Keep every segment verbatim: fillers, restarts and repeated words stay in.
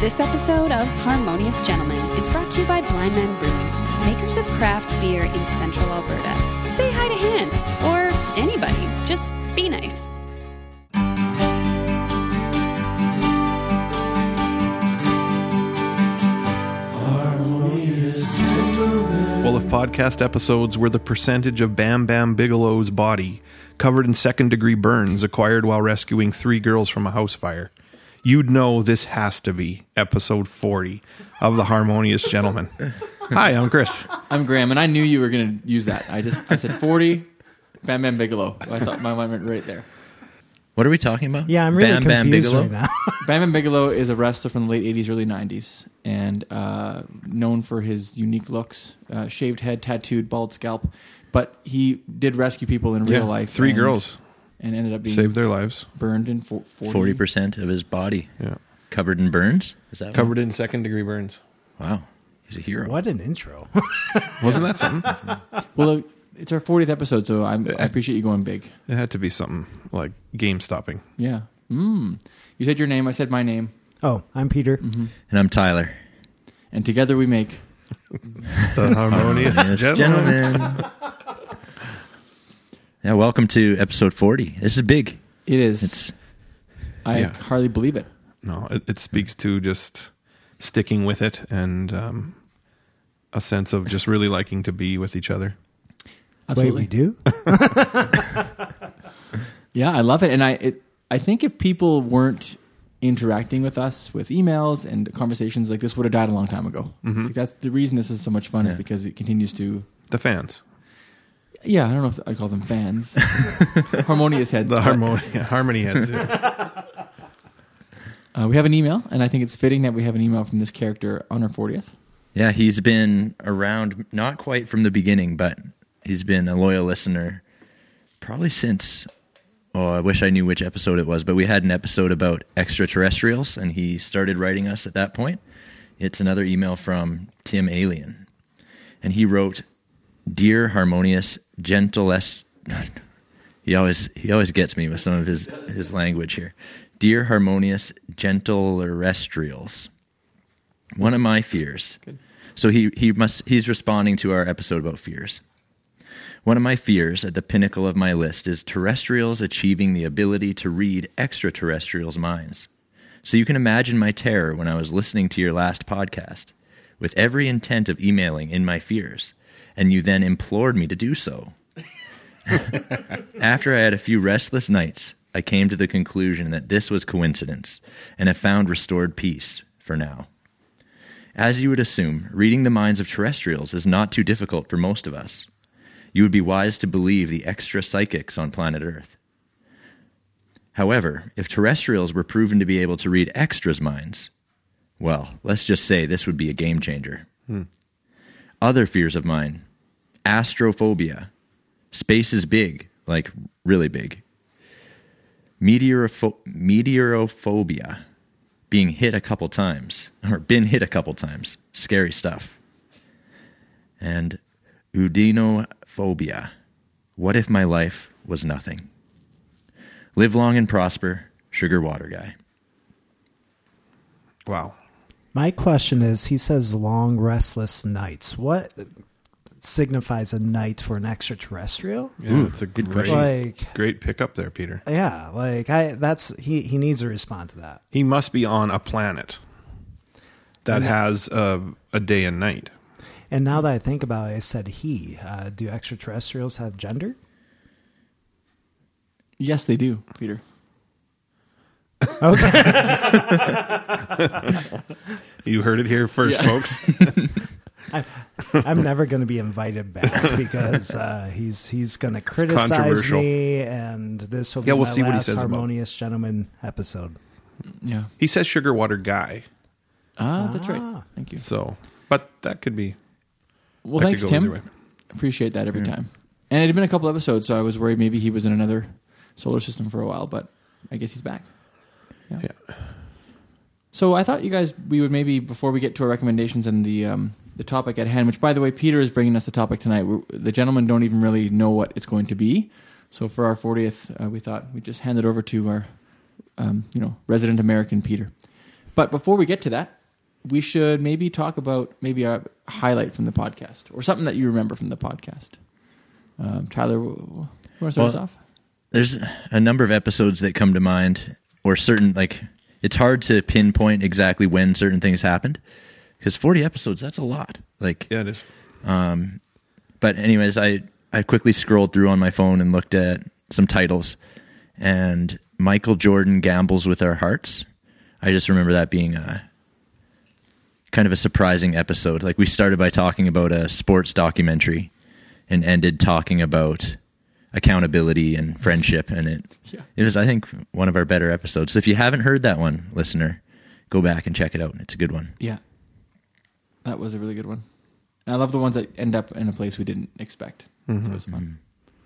This episode of Harmonious Gentlemen is brought to you by Blind Man Brewing, makers of craft beer in central Alberta. Say hi to Hans, or anybody. Just be nice. Full of podcast episodes where the percentage of Bam Bam Bigelow's body covered in second-degree burns acquired while rescuing three girls from a house fire. You'd know this has to be episode forty of The Harmonious Gentleman. Hi, I'm Chris. I'm Graham, and I knew you were going to use that. I just I said forty, Bam Bam Bigelow. I thought my mind went right there. What are we talking about? Yeah, I'm really Bam Bam Bigelow right now. Bam Bam Bigelow is a wrestler from the late eighties, early nineties, and uh, known for his unique looks, uh, shaved head, tattooed, bald scalp. But he did rescue people in real yeah, life. Three and, girls. And ended up being saved their lives. Burned in forty forty percent of his body. Yeah. Covered in burns? Is that covered one? In second degree burns. Wow. He's a hero. What an intro. Wasn't that something? Well, it's our fortieth episode, so I'm, I appreciate you going big. It had to be something like game stopping. Yeah. Mm. You said your name, I said my name. Oh, I'm Peter. Mm-hmm. And I'm Tyler. And together we make The Harmonious, Harmonious Gentlemen. Gentlemen. Yeah, welcome to episode forty. This is big. It is. It's, I yeah. hardly believe it. No, it, it speaks to just sticking with it and um, a sense of just really liking to be with each other. Absolutely. Wait, we do? Yeah, I love it. And I it, I think if people weren't interacting with us with emails and conversations like this would have died a long time ago. Mm-hmm. Like that's the reason this is so much fun yeah. is because it continues to... The fans. Yeah, I don't know if I'd call them fans. Harmonious heads. The harmony, harmony heads. Yeah. uh, we have an email, and I think it's fitting that we have an email from this character on our fortieth. Yeah, he's been around, not quite from the beginning, but he's been a loyal listener probably since, oh, I wish I knew which episode it was, but we had an episode about extraterrestrials, and he started writing us at that point. It's another email from Tim Alien, and he wrote, Dear Harmonious Gentlest, he always he always gets me with some of his, his language here. Dear Harmonious Gentlesterestrials, one of my fears. Good. So he he must he's responding to our episode about fears. One of my fears at the pinnacle of my list is terrestrials achieving the ability to read extraterrestrials' minds. So you can imagine my terror when I was listening to your last podcast, with every intent of emailing in my fears. And you then implored me to do so. After I had a few restless nights, I came to the conclusion that this was coincidence, and have found restored peace for now. As you would assume, reading the minds of terrestrials is not too difficult for most of us. You would be wise to believe the extra psychics on planet Earth. However, if terrestrials were proven to be able to read extras' minds, well, let's just say this would be a game changer. Hmm. Other fears of mine, astrophobia, space is big, like really big, Meteoropho- meteorophobia, being hit a couple times, or been hit a couple times, scary stuff, and udinophobia, what if my life was nothing? Live long and prosper, Sugar Water Guy. Wow. My question is, he says long, restless nights. What signifies a night for an extraterrestrial? Yeah, it's a good great, question. Like, great pickup there, Peter. Yeah, like I that's he, he needs to respond to that. He must be on a planet that and has uh, a day and night. And now that I think about it, I said he. Uh, do extraterrestrials have gender? Yes, they do, Peter. Okay. You heard it here first, yeah. folks. I, I'm never going to be invited back because uh, he's he's going to criticize me, and this will be yeah, we'll my see last what he says Harmonious about. Gentleman episode. Yeah, he says Sugar Water Guy. Ah, ah, that's right. Thank you. So, but that could be. Well, thanks, could Tim. Appreciate that every yeah. time. And it had been a couple episodes, so I was worried maybe he was in another solar system for a while, but I guess he's back. Yeah. yeah. So I thought you guys, we would maybe, before we get to our recommendations and the um, the topic at hand, which, by the way, Peter is bringing us the topic tonight. We're, the gentlemen don't even really know what it's going to be. So for our fortieth, uh, we thought we'd just hand it over to our, um, you know, resident American Peter. But before we get to that, we should maybe talk about maybe a highlight from the podcast or something that you remember from the podcast. Um, Tyler, you want to start well, us off? There's a number of episodes that come to mind, or certain, like, it's hard to pinpoint exactly when certain things happened, because forty episodes, that's a lot. Like, yeah, it is. Um, but anyways, I, I quickly scrolled through on my phone and looked at some titles, and Michael Jordan Gambles with Our Hearts. I just remember that being a kind of a surprising episode. Like, we started by talking about a sports documentary and ended talking about accountability and friendship, and it yeah. it was, I think, one of our better episodes. So if you haven't heard that one, listener, go back and check it out. It's a good one. Yeah, that was a really good one. And I love the ones that end up in a place we didn't expect. Mm-hmm. So it was fun.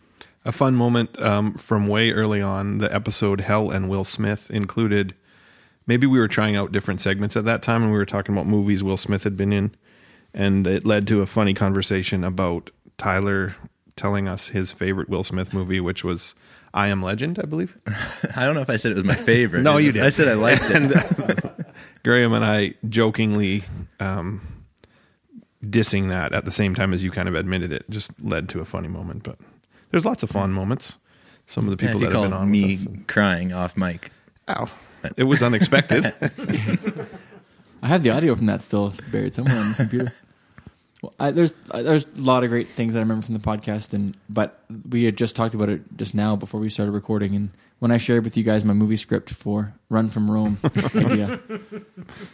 Mm-hmm. A fun moment um, from way early on, the episode Hell and Will Smith included, maybe we were trying out different segments at that time, and we were talking about movies Will Smith had been in, and it led to a funny conversation about Tyler telling us his favorite Will Smith movie, which was I Am Legend, I believe. I don't know if I said it was my favorite. No, was, you did. I said I liked it. And, uh, Graham and I jokingly um, dissing that at the same time as you kind of admitted it just led to a funny moment, but... There's lots of fun moments. Some of the people yeah, that have been on me with us and... crying off mic. Ow. It was unexpected. I have the audio from that still buried somewhere on this computer. Well, I, there's I, there's a lot of great things that I remember from the podcast, and but we had just talked about it just now before we started recording. And when I shared with you guys my movie script for Run From Rome idea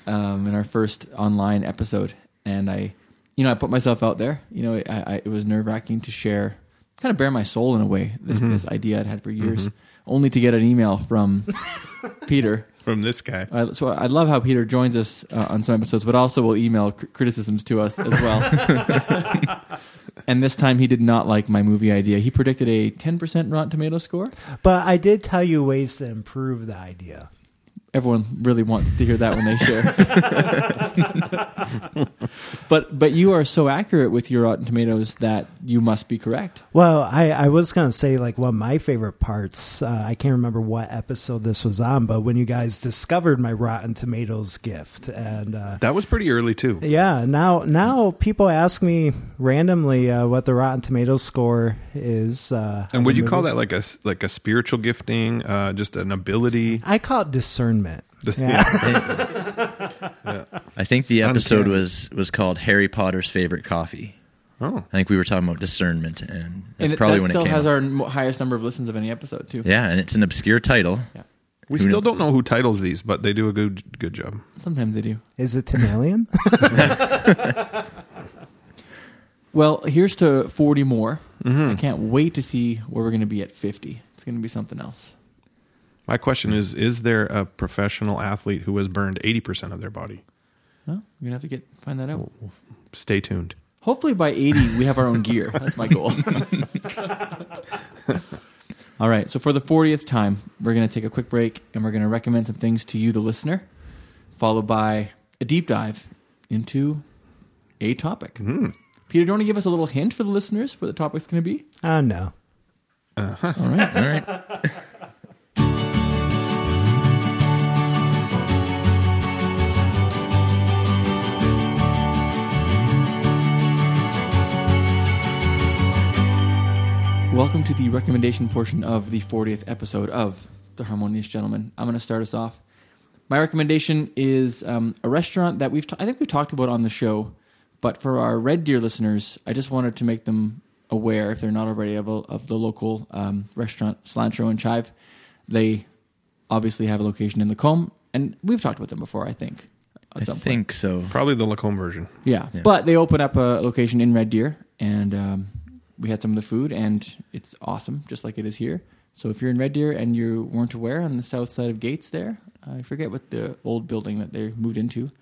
um, in our first online episode, and I, you know, I put myself out there. You know, I, I, it was nerve wracking to share. Kind of bare my soul in a way. This mm-hmm. this idea I'd had for years, mm-hmm. only to get an email from Peter, from this guy. I, so I love how Peter joins us uh, on some episodes, but also will email cr- criticisms to us as well. And this time he did not like my movie idea. He predicted a ten percent Rotten Tomato score. But I did tell you ways to improve the idea. Everyone really wants to hear that when they share. But but you are so accurate with your Rotten Tomatoes that you must be correct. Well, I, I was going to say, like, one of my favorite parts, uh, I can't remember what episode this was on, but when you guys discovered my Rotten Tomatoes gift. And uh, that was pretty early, too. Yeah. Now, now people ask me randomly uh, what the Rotten Tomatoes score is. Uh, and would you call that like a, like a spiritual gifting, uh, just an ability? I call it discernment. Yeah. Yeah. I think the episode was, was called Harry Potter's Favorite Coffee. Oh, I think we were talking about discernment, and that's and it, probably that when it came. It still has out. Our highest number of listens of any episode too. Yeah, and it's an obscure title. Yeah. We who still kn- don't know who titles these, but they do a good good job. Sometimes they do. Is it Tim Alien? Well, here's to forty more. Mm-hmm. I can't wait to see where we're going to be at fifty. It's going to be something else. My question is, is there a professional athlete who has burned eighty percent of their body? Well, we're going to have to get find that out. We'll, we'll stay tuned. Hopefully by eighty, we have our own gear. That's my goal. All right. So for the fortieth time, we're going to take a quick break, and we're going to recommend some things to you, the listener, followed by a deep dive into a topic. Mm. Peter, do you want to give us a little hint for the listeners what the topic's going to be? Uh, no. Uh-huh. All right. All right. Welcome to the recommendation portion of the fortieth episode of The Harmonious Gentleman. I'm going to start us off. My recommendation is um, a restaurant that we've t- I think we've talked about on the show, but for our Red Deer listeners, I just wanted to make them aware, if they're not already, of, a, of the local um, restaurant, Cilantro and Chive. They obviously have a location in Lacombe, and we've talked about them before, I think. I think so. Probably the Lacombe version. Yeah. yeah, but they open up a location in Red Deer, and... Um, we had some of the food, and it's awesome, just like it is here. So if you're in Red Deer and you weren't aware, on the south side of Gates there, I forget what the old building that they moved into,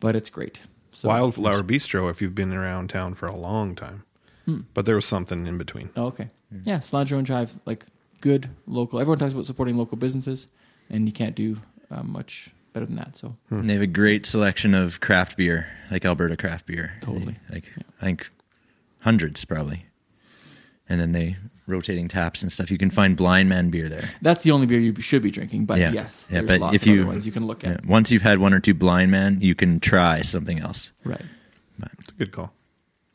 but it's great. So, Wildflower Bistro, if you've been around town for a long time. Hmm. But there was something in between. Oh, okay. Yeah. yeah, Cilantro and Chive, like good local. Everyone talks about supporting local businesses, and you can't do uh, much better than that. So hmm. And they have a great selection of craft beer, like Alberta craft beer. Totally. Like yeah. I think hundreds, probably. and then they rotating taps and stuff. You can find Blind Man beer there. That's the only beer you should be drinking, but yeah. yes, yeah, there's but lots if of you, other ones you can look at. Yeah, once you've had one or two Blind Man, you can try something else. Right. But it's a good call.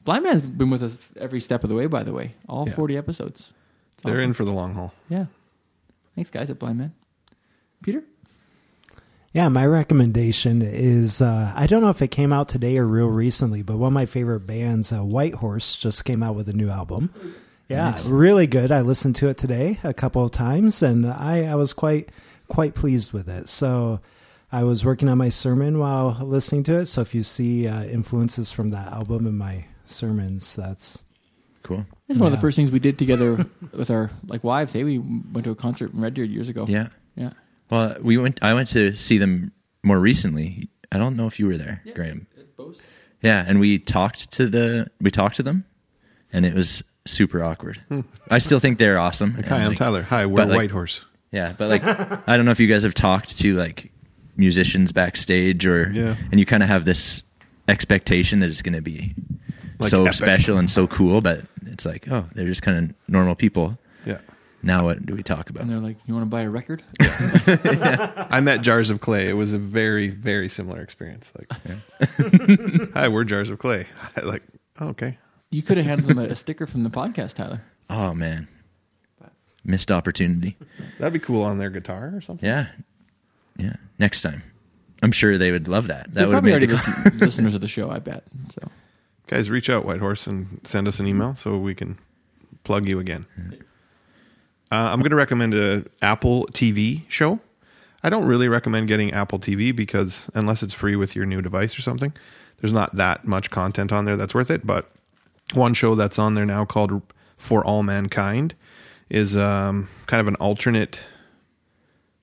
Blind Man's been with us every step of the way, by the way. All yeah. forty episodes. It's They're awesome. In for the long haul. Yeah. Thanks, guys, at Blind Man. Peter? Yeah, my recommendation is, uh, I don't know if it came out today or real recently, but one of my favorite bands, uh, Whitehorse, just came out with a new album. Yeah, nice. Really good. I listened to it today a couple of times, and I, I was quite quite pleased with it. So I was working on my sermon while listening to it, so if you see uh, influences from that album in my sermons, that's... Cool. It's one yeah. of the first things we did together with our like wives. Hey, we went to a concert in Red Deer years ago. Yeah. Yeah. Well, we went. I went to see them more recently. I don't know if you were there, yeah, Graham. At Bose. Yeah, and we talked to the we talked to them, and it was super awkward. Hmm. I still think they're awesome. Like, hi, I'm like, Tyler. Hi, we're like, Whitehorse. Yeah, but like I don't know if you guys have talked to like musicians backstage or yeah. and you kind of have this expectation that it's going to be like so epic. Special and so cool, but it's like, oh, they're just kind of normal people. Yeah. Now what do we talk about? And they're like, you want to buy a record? yeah. I met Jars of Clay. It was a very, very similar experience. Like, yeah. Hi, we're Jars of Clay. I like, oh, okay. You could have handed them a, a sticker from the podcast, Tyler. Oh, man. Missed opportunity. That'd be cool on their guitar or something. Yeah. Yeah. Next time. I'm sure they would love that. That would have been the listeners of the show, I bet. So, guys, reach out, Whitehorse, and send us an email so we can plug you again. Yeah. Uh, I'm going to recommend an Apple T V show. I don't really recommend getting Apple T V because unless it's free with your new device or something, there's not that much content on there that's worth it. But one show that's on there now called For All Mankind is um, kind of an alternate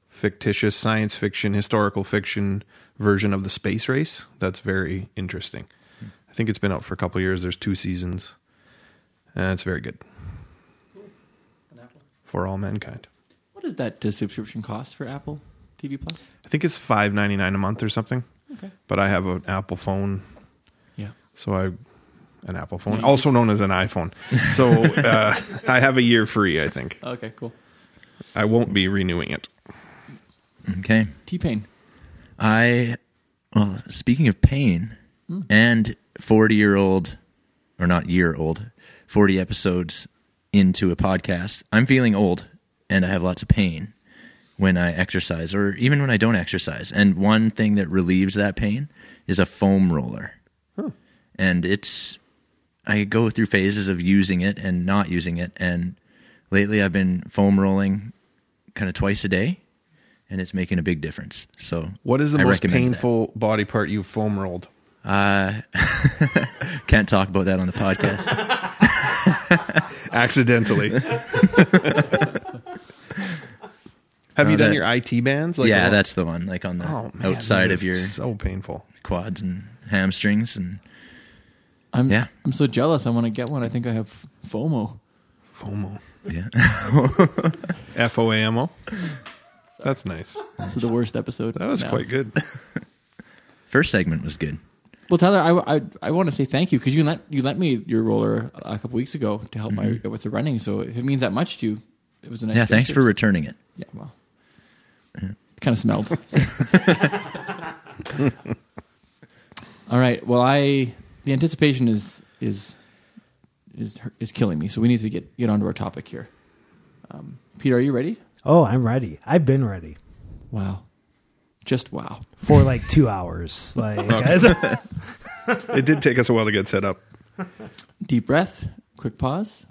fictitious science fiction, historical fiction version of the space race. That's very interesting. I think it's been out for a couple of years. There's two seasons. And it's very good. For All Mankind. What does that uh, subscription cost for Apple T V Plus? I think it's five ninety-nine a month or something. Okay. But I have an Apple phone. Yeah. So I an Apple phone, no, also known as an iPhone. So uh, I have a year free, I think. Okay, cool. I won't be renewing it. Okay. T-Pain. I well, speaking of pain mm. and forty-year-old or not year-old, forty episodes into a podcast. I'm feeling old and I have lots of pain when I exercise or even when I don't exercise. And one thing that relieves that pain is a foam roller. Huh. And it's, I go through phases of using it and not using it. And lately I've been foam rolling kind of twice a day and it's making a big difference. So what is the I most painful that. body part you've foam rolled? Uh, can't talk about that on the podcast. Accidentally. Have no, you done that, your I T bands? Like yeah, that's the one. Like on the oh, man, outside of your so painful quads and hamstrings and I'm yeah. I'm so jealous. I want to get one. I think I have FOMO. FOMO. Yeah. F O A M O. That's nice. This is the worst episode. That was now. Quite good. First segment was good. Well, Tyler, I, I, I want to say thank you because you let you lent me your roller a couple weeks ago to help mm-hmm. my with the running. So if it means that much to you, it was a nice. Yeah, thanks for returning it. Yeah, well, mm-hmm. it kind of smelled. All right. Well, I the anticipation is is is is killing me. So we need to get get onto our topic here. Um, Peter, are you ready? Oh, I'm ready. I've been ready. Wow. Just wow. For like two hours. Like okay. It did take us a while to get set up. Deep breath. Quick pause.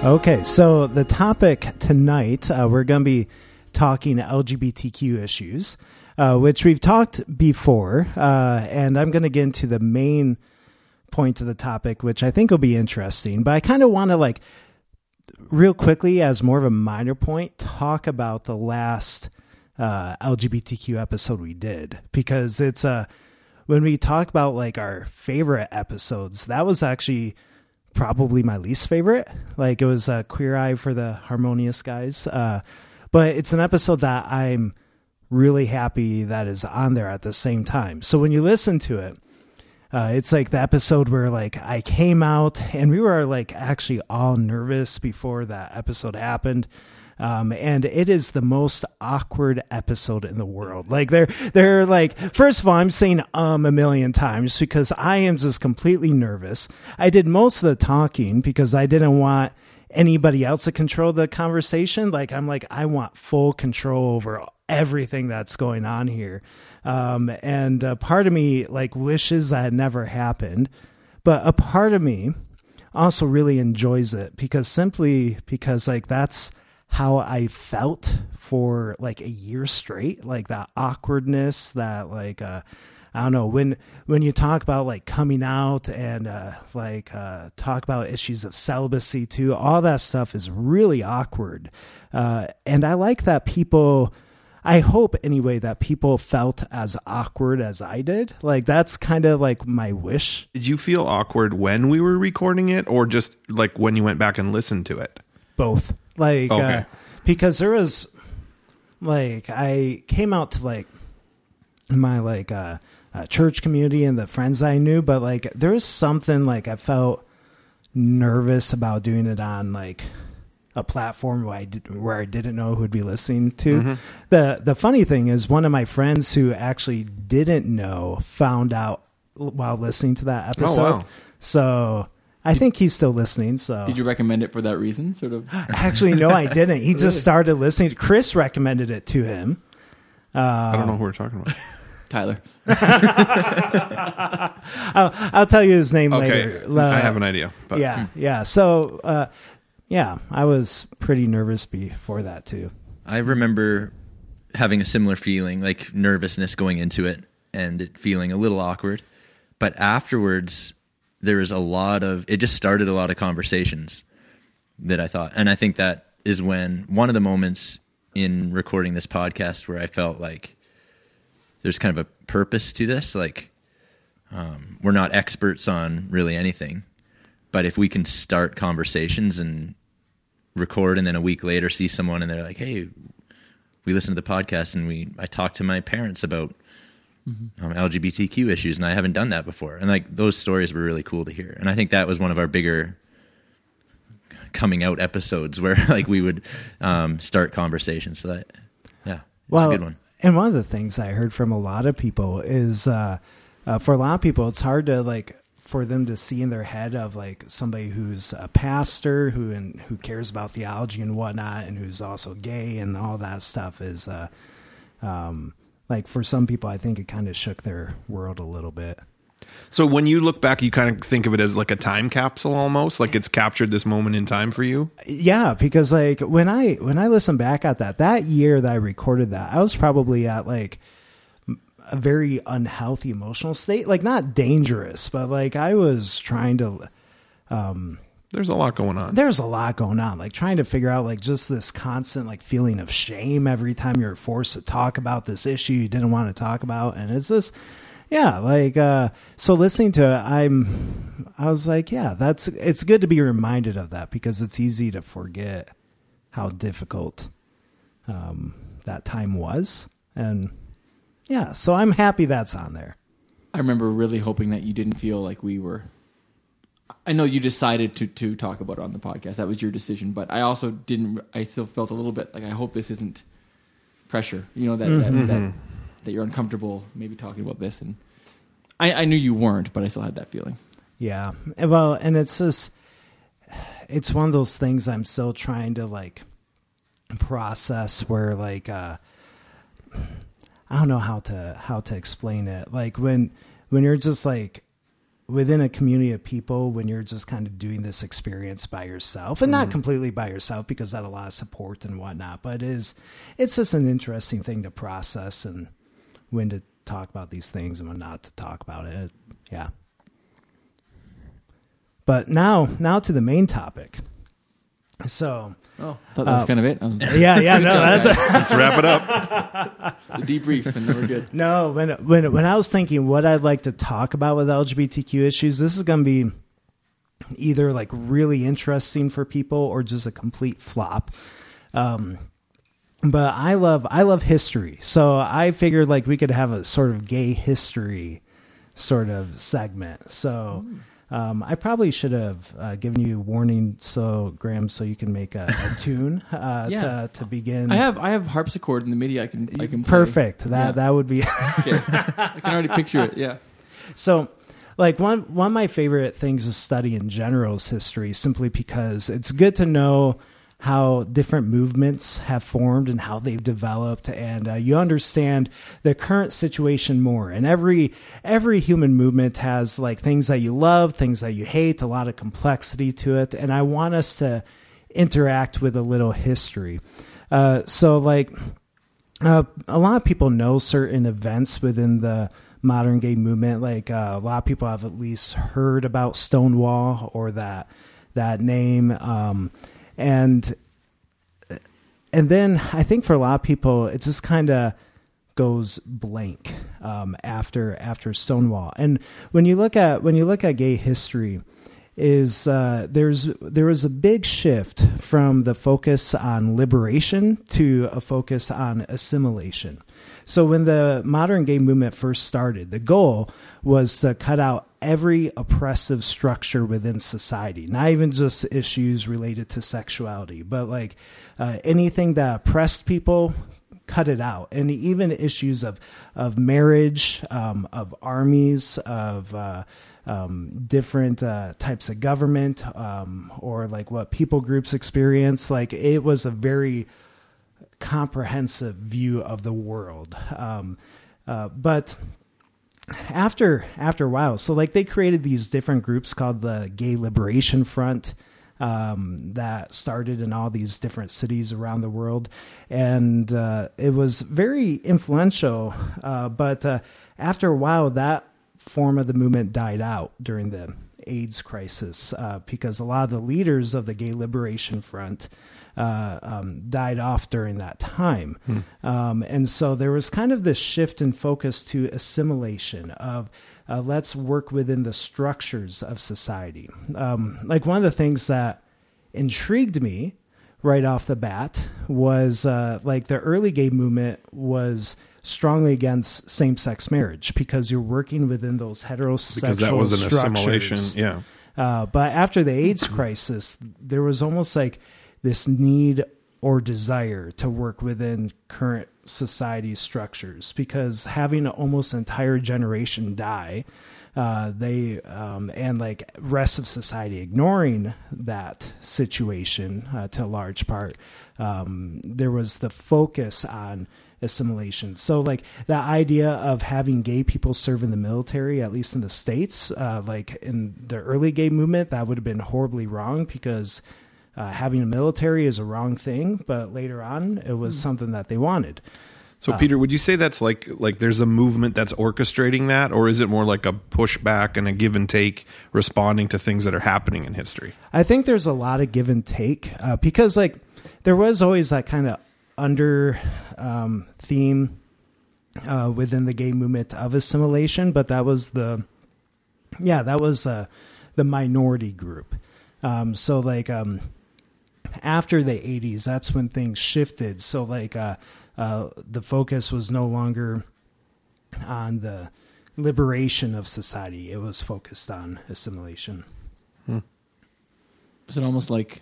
Okay, so the topic tonight, uh, we're going to be talking L G B T Q issues, uh, which we've talked before, uh, and I'm going to get into the main point of the topic, which I think will be interesting, but I kind of want to, like, real quickly, as more of a minor point, talk about the last uh, L G B T Q episode we did, because it's a when we talk about like our favorite episodes, that was actually probably my least favorite. Like it was uh, Queer Eye for the Harmonious Guys. Uh, but it's an episode that I'm really happy that is on there at the same time. So when you listen to it, uh, it's like the episode where like I came out and we were like actually all nervous before that episode happened. Um, and it is the most awkward episode in the world. Like they're, they're like, first of all, I'm saying, um, a million times because I am just completely nervous. I did most of the talking because I didn't want anybody else to control the conversation. Like, I'm like, I want full control over everything that's going on here. Um, and a part of me like wishes that had never happened, but a part of me also really enjoys it because simply because like, that's how I felt for like a year straight, like that awkwardness that like, uh, I don't know when, when you talk about like coming out and, uh, like, uh, talk about issues of celibacy too, all that stuff is really awkward. Uh, and I like that people, I hope anyway, that people felt as awkward as I did. Like that's kind of like my wish. Did you feel awkward when we were recording it or just like when you went back and listened to it? Both. Like, okay. uh, because there was like, I came out to like my, like, uh, uh, church community and the friends I knew, but like, there was something like, I felt nervous about doing it on like a platform where I did, where I didn't know who'd be listening to. Mm-hmm. The, the funny thing is one of my friends who actually didn't know found out while listening to that episode. Oh, wow. So I think he's still listening. So, did you recommend it for that reason? Sort of. Actually, no, I didn't. He just started listening. Chris recommended it to him. Um, I don't know who we're talking about. Tyler. I'll, I'll tell you his name okay. later. Uh, I have an idea. But. Yeah, yeah. So, uh, yeah, I was pretty nervous before that too. I remember having a similar feeling, like nervousness going into it, and it feeling a little awkward. But afterwards, there was a lot of, it just started a lot of conversations that I thought. And I think that is when one of the moments in recording this podcast where I felt like there's kind of a purpose to this. Like, um, we're not experts on really anything, but if we can start conversations and record and then a week later see someone and they're like, hey, we listened to the podcast and we, I talked to my parents about Um, L G B T Q issues, and I haven't done that before. And like those stories were really cool to hear. And I think that was one of our bigger coming out episodes where like we would um, start conversations. So that, yeah, well, it's a good one. And one of the things I heard from a lot of people is uh, uh, for a lot of people, it's hard to like for them to see in their head of like somebody who's a pastor who and who cares about theology and whatnot, and who's also gay and all that stuff is. Uh, um, Like for some people, I think it kind of shook their world a little bit. So when you look back, you kind of think of it as like a time capsule almost, like it's captured this moment in time for you. Yeah, because like when I when I listen back at that, that year that I recorded that, I was probably at like a very unhealthy emotional state, like not dangerous, but like I was trying to... Um, There's a lot going on. There's a lot going on. Like trying to figure out like just this constant like feeling of shame every time you're forced to talk about this issue you didn't want to talk about. And it's just, yeah, like, uh, so listening to it, I'm, I was like, yeah, that's, it's good to be reminded of that because it's easy to forget how difficult, um, that time was. And yeah, so I'm happy that's on there. I remember really hoping that you didn't feel like we were, I know you decided to, to talk about it on the podcast. That was your decision. But I also didn't, I still felt a little bit like, I hope this isn't pressure, you know, that, mm-hmm. that, that, that you're uncomfortable maybe talking about this. And I, I knew you weren't, but I still had that feeling. Yeah. Well, and it's just, it's one of those things I'm still trying to like process where like, uh, I don't know how to, how to explain it. Like when, when you're just like, within a community of people when you're just kind of doing this experience by yourself and mm-hmm. not completely by yourself because that a lot of support and whatnot, but it is, it's just an interesting thing to process and when to talk about these things and when not to talk about it. Yeah. But now, now to the main topic. So, oh, I thought that was uh, kind of it. I was, yeah, yeah, no, that's a, let's wrap it up. It's a debrief, and then we're good. No, when when when I was thinking what I'd like to talk about with L G B T Q issues, this is going to be either like really interesting for people or just a complete flop. Um, but I love I love history, so I figured like we could have a sort of gay history sort of segment. So. Mm. Um, I probably should have uh, given you a warning, so Graham, so you can make a, a tune uh, yeah. to to begin. I have I have harpsichord in the MIDI. I can I can play. Perfect. That yeah. that would be. Okay. I can already picture it. Yeah. So, like one one of my favorite things to study in general is history, simply because it's good to know how different movements have formed and how they've developed, and uh, you understand the current situation more. And every every human movement has like things that you love, things that you hate, a lot of complexity to it. And I want us to interact with a little history. Uh, so, like uh, a lot of people know certain events within the modern gay movement. Like uh, a lot of people have at least heard about Stonewall or that that name. Um, And and then I think for a lot of people, it just kind of goes blank um, after after Stonewall. And when you look at when you look at gay history, is uh, there's there was a big shift from the focus on liberation to a focus on assimilation. So when the modern gay movement first started, the goal was to cut out every oppressive structure within society, not even just issues related to sexuality, but like uh, anything that oppressed people, cut it out. And even issues of, of marriage, um, of armies, of uh, um, different uh, types of government, um, or like what people groups experience. Like it was a very comprehensive view of the world. Um, uh, but After after a while, so like they created these different groups called the Gay Liberation Front um, that started in all these different cities around the world, and uh, it was very influential. Uh, but uh, after a while, that form of the movement died out during the AIDS crisis uh, because a lot of the leaders of the Gay Liberation Front uh, um, died off during that time. Hmm. Um, and so there was kind of this shift in focus to assimilation of uh, let's work within the structures of society. Um, like one of the things that intrigued me right off the bat was uh, like the early gay movement was strongly against same-sex marriage because you're working within those heterosexual because that was an structures. Assimilation, yeah. Uh, but after the AIDS crisis, there was almost like this need or desire to work within current society structures because having an almost entire generation die, uh, they um, and like rest of society ignoring that situation uh, to a large part, um, there was the focus on assimilation. So like the idea of having gay people serve in the military, at least in the States, uh, like in the early gay movement, that would have been horribly wrong because uh, having a military is a wrong thing. But later on, it was something that they wanted. So, um, Peter, would you say that's like like there's a movement that's orchestrating that, or is it more like a pushback and a give and take responding to things that are happening in history? I think there's a lot of give and take uh, because like there was always that kind of under um, theme uh, within the gay movement of assimilation, but that was the, yeah, that was uh, the minority group. Um, so like um, after the eighties, that's when things shifted. So like uh, uh, the focus was no longer on the liberation of society. It was focused on assimilation. Hmm. Is it almost like,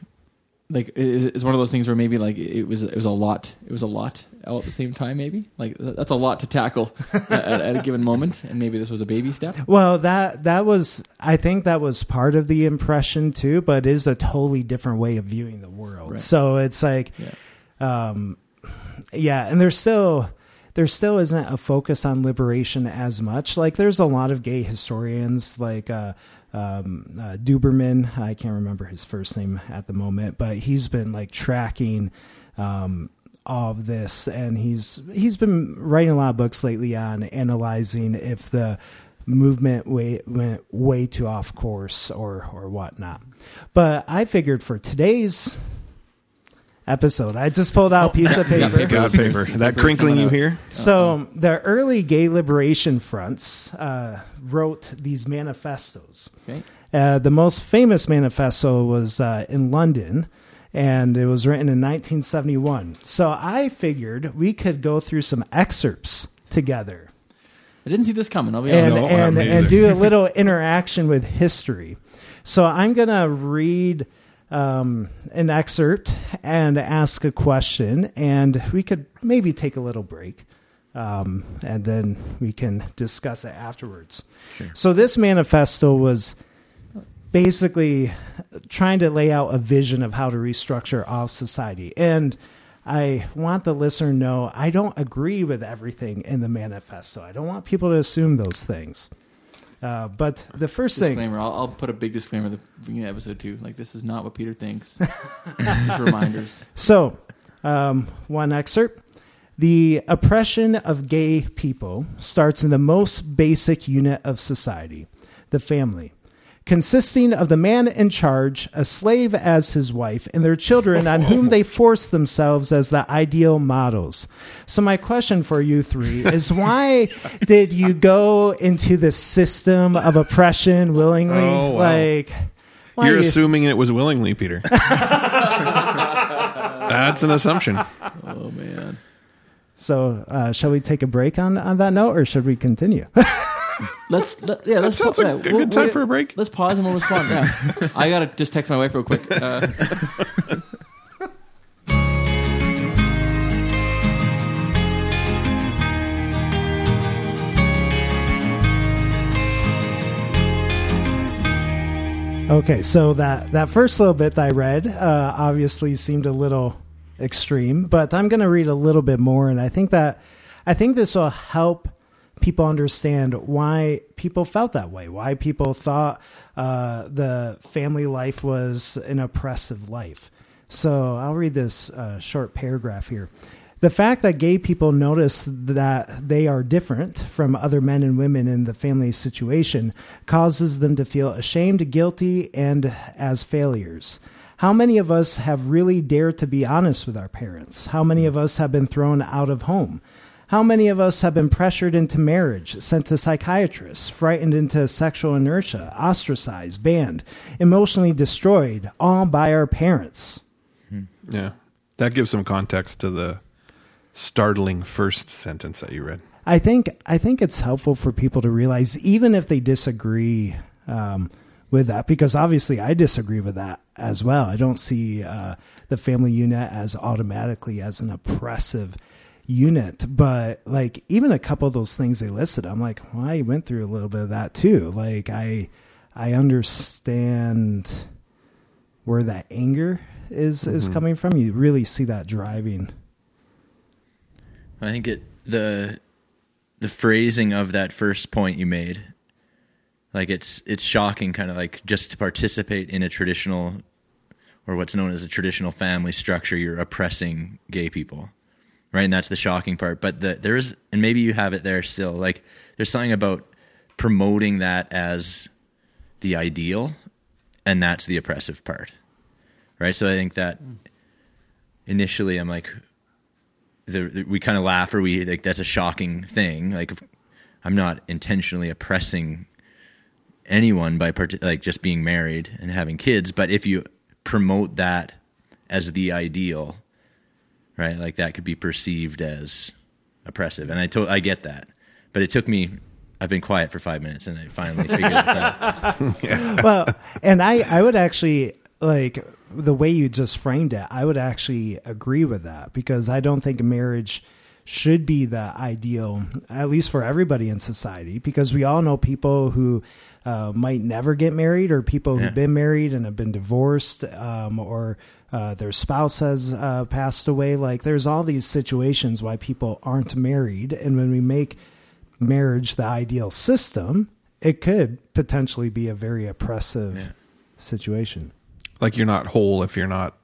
like it's one of those things where maybe like it was it was a lot it was a lot all at the same time, maybe like that's a lot to tackle at, at a given moment, and maybe this was a baby step. Well, that that was I think that was part of the impression too, but it is a totally different way of viewing the world. Right. So it's like, yeah. um, yeah, and there's still there still isn't a focus on liberation as much. Like there's a lot of gay historians like. Uh, Um, uh, Duberman, I can't remember his first name at the moment, but he's been like tracking um, all of this, and he's he's been writing a lot of books lately on analyzing if the movement way, went way too off course or or whatnot. But I figured for today's episode. I just pulled out a piece of paper. Piece of paper. That crinkling you hear? So the early gay liberation fronts uh, wrote these manifestos. Okay. Uh, the most famous manifesto was uh, in London, and it was written in nineteen seventy-one. So I figured we could go through some excerpts together. I didn't see this coming. I'll be honest. And, and, and do a little interaction with history. So I'm going to read um, an excerpt and ask a question, and we could maybe take a little break, um, and then we can discuss it afterwards. Sure. So this manifesto was basically trying to lay out a vision of how to restructure all society. And I want the listener to know I don't agree with everything in the manifesto. I don't want people to assume those things. Uh, but the first disclaimer, thing... Disclaimer. I'll, I'll put a big disclaimer in the beginning of episode two. Like, this is not what Peter thinks. Just reminders. So, um, one excerpt. The oppression of gay people starts in the most basic unit of society, the family, consisting of the man in charge, a slave as his wife, and their children on whom they force themselves as the ideal models. So my question for you three is, why did you go into the system of oppression willingly? Oh, wow. Like, why You're you... assuming it was willingly, Peter. That's an assumption. Oh, man. So uh, shall we take a break on, on that note, or should we continue? Let's let, yeah. That let's sounds pa- like a good we'll, time we'll, for a break. Let's pause and we'll respond. Yeah. I gotta just text my wife real quick. Uh. Okay, so that that first little bit that I read uh, obviously seemed a little extreme, but I'm gonna read a little bit more, and I think that I think this will help people understand why people felt that way, why people thought uh, the family life was an oppressive life. So I'll read this uh, short paragraph here. The fact that gay people notice that they are different from other men and women in the family situation causes them to feel ashamed, guilty, and as failures. How many of us have really dared to be honest with our parents? How many of us have been thrown out of home? How many of us have been pressured into marriage, sent to psychiatrists, frightened into sexual inertia, ostracized, banned, emotionally destroyed, all by our parents? Yeah. That gives some context to the startling first sentence that you read. I think I think it's helpful for people to realize, even if they disagree um, with that, because obviously I disagree with that as well. I don't see uh, the family unit as automatically as an oppressive unit, but like even a couple of those things they listed, I'm like, well, I went through a little bit of that too. Like I, I understand where that anger is, mm-hmm. is coming from. You really see that driving. I think it, the, the phrasing of that first point you made, like it's, it's shocking, kind of like just to participate in a traditional or what's known as a traditional family structure, you're oppressing gay people. Right, and that's the shocking part. But the, there is, and maybe you have it there still, like there's something about promoting that as the ideal, and that's the oppressive part, right? So I think that initially I'm like, the, the, we kind of laugh, or we like, that's a shocking thing. Like if I'm not intentionally oppressing anyone by part- like just being married and having kids, but if you promote that as the ideal, right, like that could be perceived as oppressive, and I to- I get that, but it took me. I've been quiet for five minutes, and I finally figured it out. Yeah. Well, and I, I would actually like the way you just framed it. I would actually agree with that, because I don't think marriage should be the ideal, at least for everybody in society, because we all know people who uh, might never get married, or people who've yeah. been married and have been divorced, um, or. Uh, their spouse has uh, passed away. Like there's all these situations why people aren't married. And when we make marriage the ideal system, it could potentially be a very oppressive yeah. situation. Like you're not whole if you're not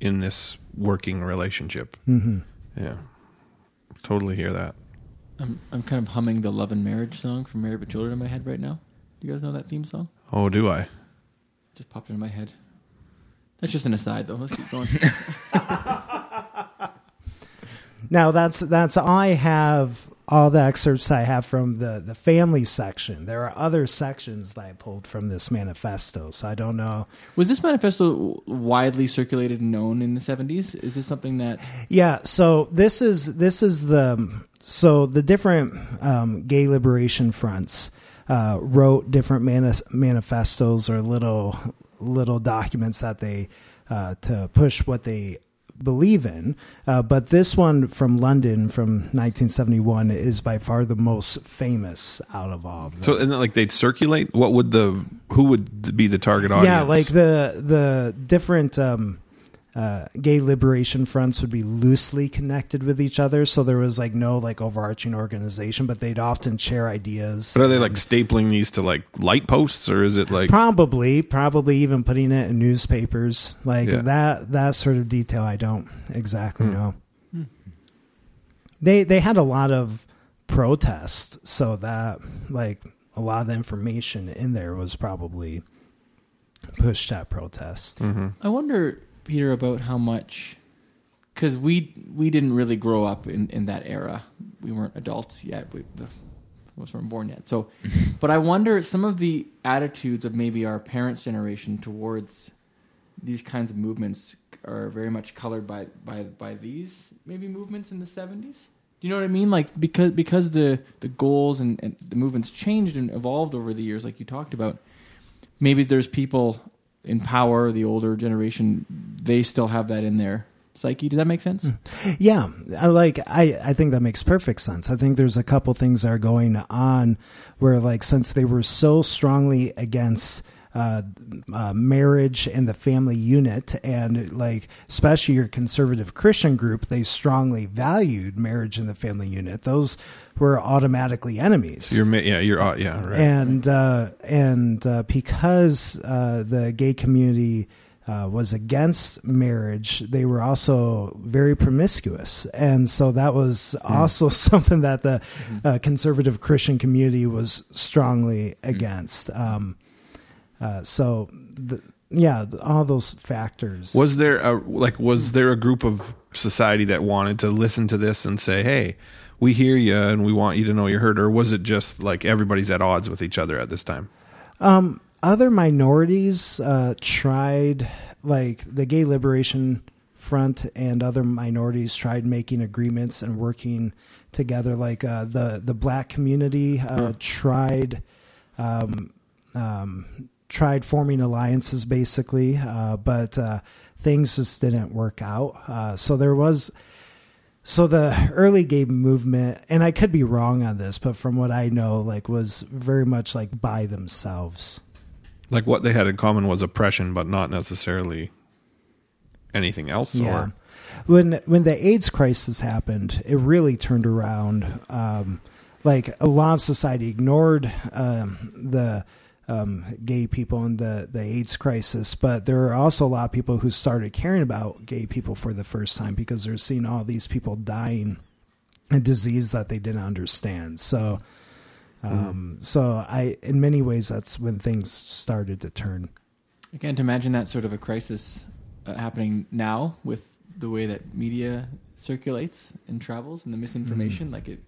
in this working relationship. Mm-hmm. Yeah. Totally hear that. I'm, I'm kind of humming the Love and Marriage song from Married with Children in my head right now. Do you guys know that theme song? Oh, do I? Just popped into my head. That's just an aside, though. Let's keep going. Now that's that's I have all the excerpts I have from the, the family section. There are other sections that I pulled from this manifesto, so I don't know. Was this manifesto widely circulated and known in the seventies? Is this something that... Yeah, so this is this is the... So the different um, gay liberation fronts uh, wrote different manis- manifestos or little little documents that they... Uh, to push what they... believe in, uh, but this one from London from nineteen seventy-one is by far the most famous out of all of them. So, and like they'd circulate, what would the who would be the target audience? Yeah, like the the different um, uh, gay liberation fronts would be loosely connected with each other, so there was like no like overarching organization, but they'd often share ideas. But are they like stapling these to like light posts, or is it like probably probably even putting it in newspapers, like yeah. that that sort of detail I don't exactly mm. know. Mm. They they had a lot of protest, so that like a lot of the information in there was probably pushed at protest. Mm-hmm. I wonder, Peter, about how much, because we we didn't really grow up in, in that era. We weren't adults yet. We the, weren't born yet. So, but I wonder some of the attitudes of maybe our parents' generation towards these kinds of movements are very much colored by by, by these maybe movements in the seventies. Do you know what I mean? Like because because the the goals and, and the movements changed and evolved over the years, like you talked about. Maybe there's people in power, the older generation, they still have that in their psyche. Does that make sense? Yeah. I like, I, I think that makes perfect sense. I think there's a couple things that are going on where, like, since they were so strongly against uh, uh, marriage and the family unit, and like, especially your conservative Christian group, they strongly valued marriage and the family unit. Those were automatically enemies. You're, yeah, you're, yeah, right. And, right. Uh, and, uh, because, uh, the gay community, uh, was against marriage, they were also very promiscuous. And so that was mm. also something that the mm-hmm. uh, conservative Christian community was strongly against. Mm. Um, Uh, so, the, yeah, the, all those factors. Was there a like? Was there a group of society that wanted to listen to this and say, "Hey, we hear you, and we want you to know you're heard"? Or was it just like everybody's at odds with each other at this time? Um, other minorities uh, tried, like the Gay Liberation Front, and other minorities tried making agreements and working together. Like uh, the the black community uh, tried. Um, um, tried forming alliances basically, uh, but, uh, things just didn't work out. Uh, so there was, so the early gay movement, and I could be wrong on this, but from what I know, like was very much like by themselves. Like what they had in common was oppression, but not necessarily anything else. Yeah. Or when, when the AIDS crisis happened, it really turned around. Um, like a lot of society ignored, um, the, Um, gay people in the, the AIDS crisis, but there are also a lot of people who started caring about gay people for the first time because they're seeing all these people dying a disease that they didn't understand. So, um, mm. so I, in many ways, that's when things started to turn. I can't imagine that sort of a crisis uh, happening now with the way that media circulates and travels and the misinformation. Mm. Like it,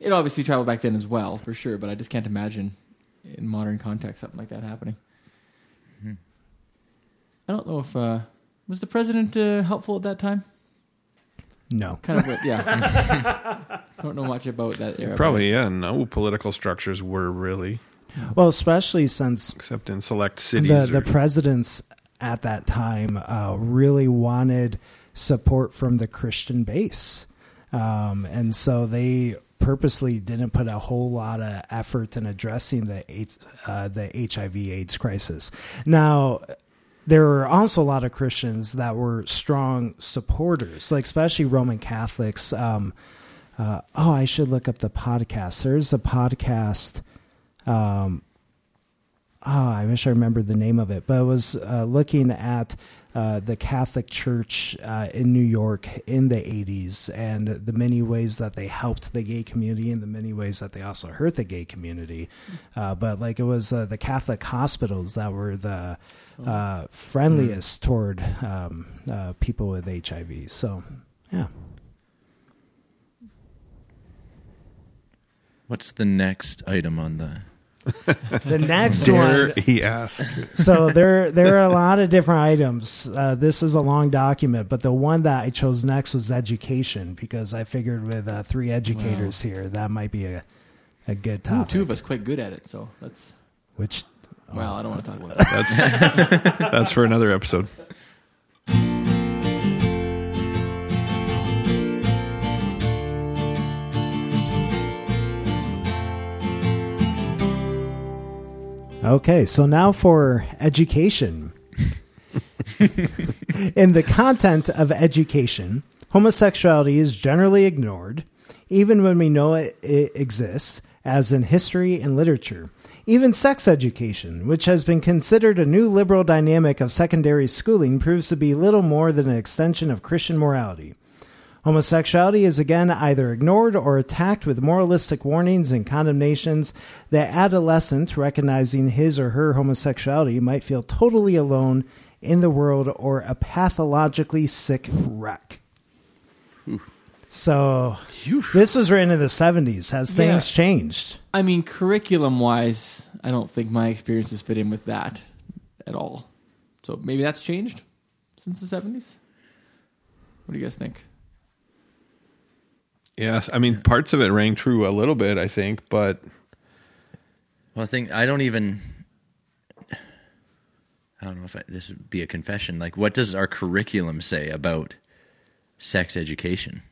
it obviously traveled back then as well, for sure. But I just can't imagine in modern context something like that happening. Mm-hmm. I don't know if uh was the president uh, helpful at that time. No, kind of. Yeah. I don't know much about that era, probably. Yeah, no political structures were really well, especially since except in select cities the, or... the presidents at that time uh really wanted support from the Christian base, um and so they purposely didn't put a whole lot of effort in addressing the AIDS, uh, the H I V AIDS crisis. Now, there were also a lot of Christians that were strong supporters, like especially Roman Catholics. Um, uh, oh, I should look up the podcast. There's a podcast. Um, oh, I wish I remembered the name of it, but it was uh, looking at Uh, the Catholic Church uh, in New York in the eighties and the many ways that they helped the gay community and the many ways that they also hurt the gay community. Uh, but like it was uh, the Catholic hospitals that were the uh, friendliest toward um, uh, people with H I V. So, yeah. What's the next item on the... The next Dare one, he asked. So there, there are a lot of different items. Uh, this is a long document, but the one that I chose next was education, because I figured with uh, three educators wow. here, that might be a, a good topic. Ooh, two of us quite good at it, so that's which. Oh, well, I don't want to talk about that. That's that's for another episode. Okay, so now for education. In the content of education, homosexuality is generally ignored, even when we know it, it exists, as in history and literature. Even sex education, which has been considered a new liberal dynamic of secondary schooling, proves to be little more than an extension of Christian morality. Homosexuality is again either ignored or attacked with moralistic warnings and condemnations. The adolescent recognizing his or her homosexuality might feel totally alone in the world or a pathologically sick wreck. Oof. So Oof. This was written in the seventies. Has things yeah. changed? I mean, curriculum-wise, I don't think my experiences fit in with that at all. So maybe that's changed since the seventies? What do you guys think? Yes, I mean, parts of it rang true a little bit, I think, but... Well, I think, I don't even... I don't know if I, this would be a confession. Like, what does our curriculum say about sex education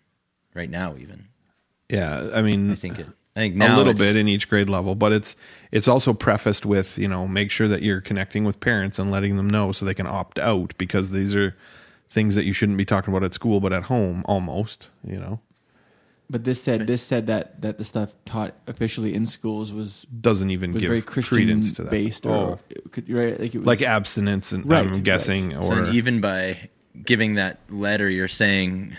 right now, even? Yeah, I mean... I think, it, I think now a little bit in each grade level, but it's it's also prefaced with, you know, make sure that you're connecting with parents and letting them know so they can opt out, because these are things that you shouldn't be talking about at school, but at home, almost, you know? But this said, this said that, that the stuff taught officially in schools was doesn't even was give very Christian credence to that. Based or, oh. could, right? Like, it was, like abstinence, and right, I'm guessing, right. or so even by giving that letter, you're saying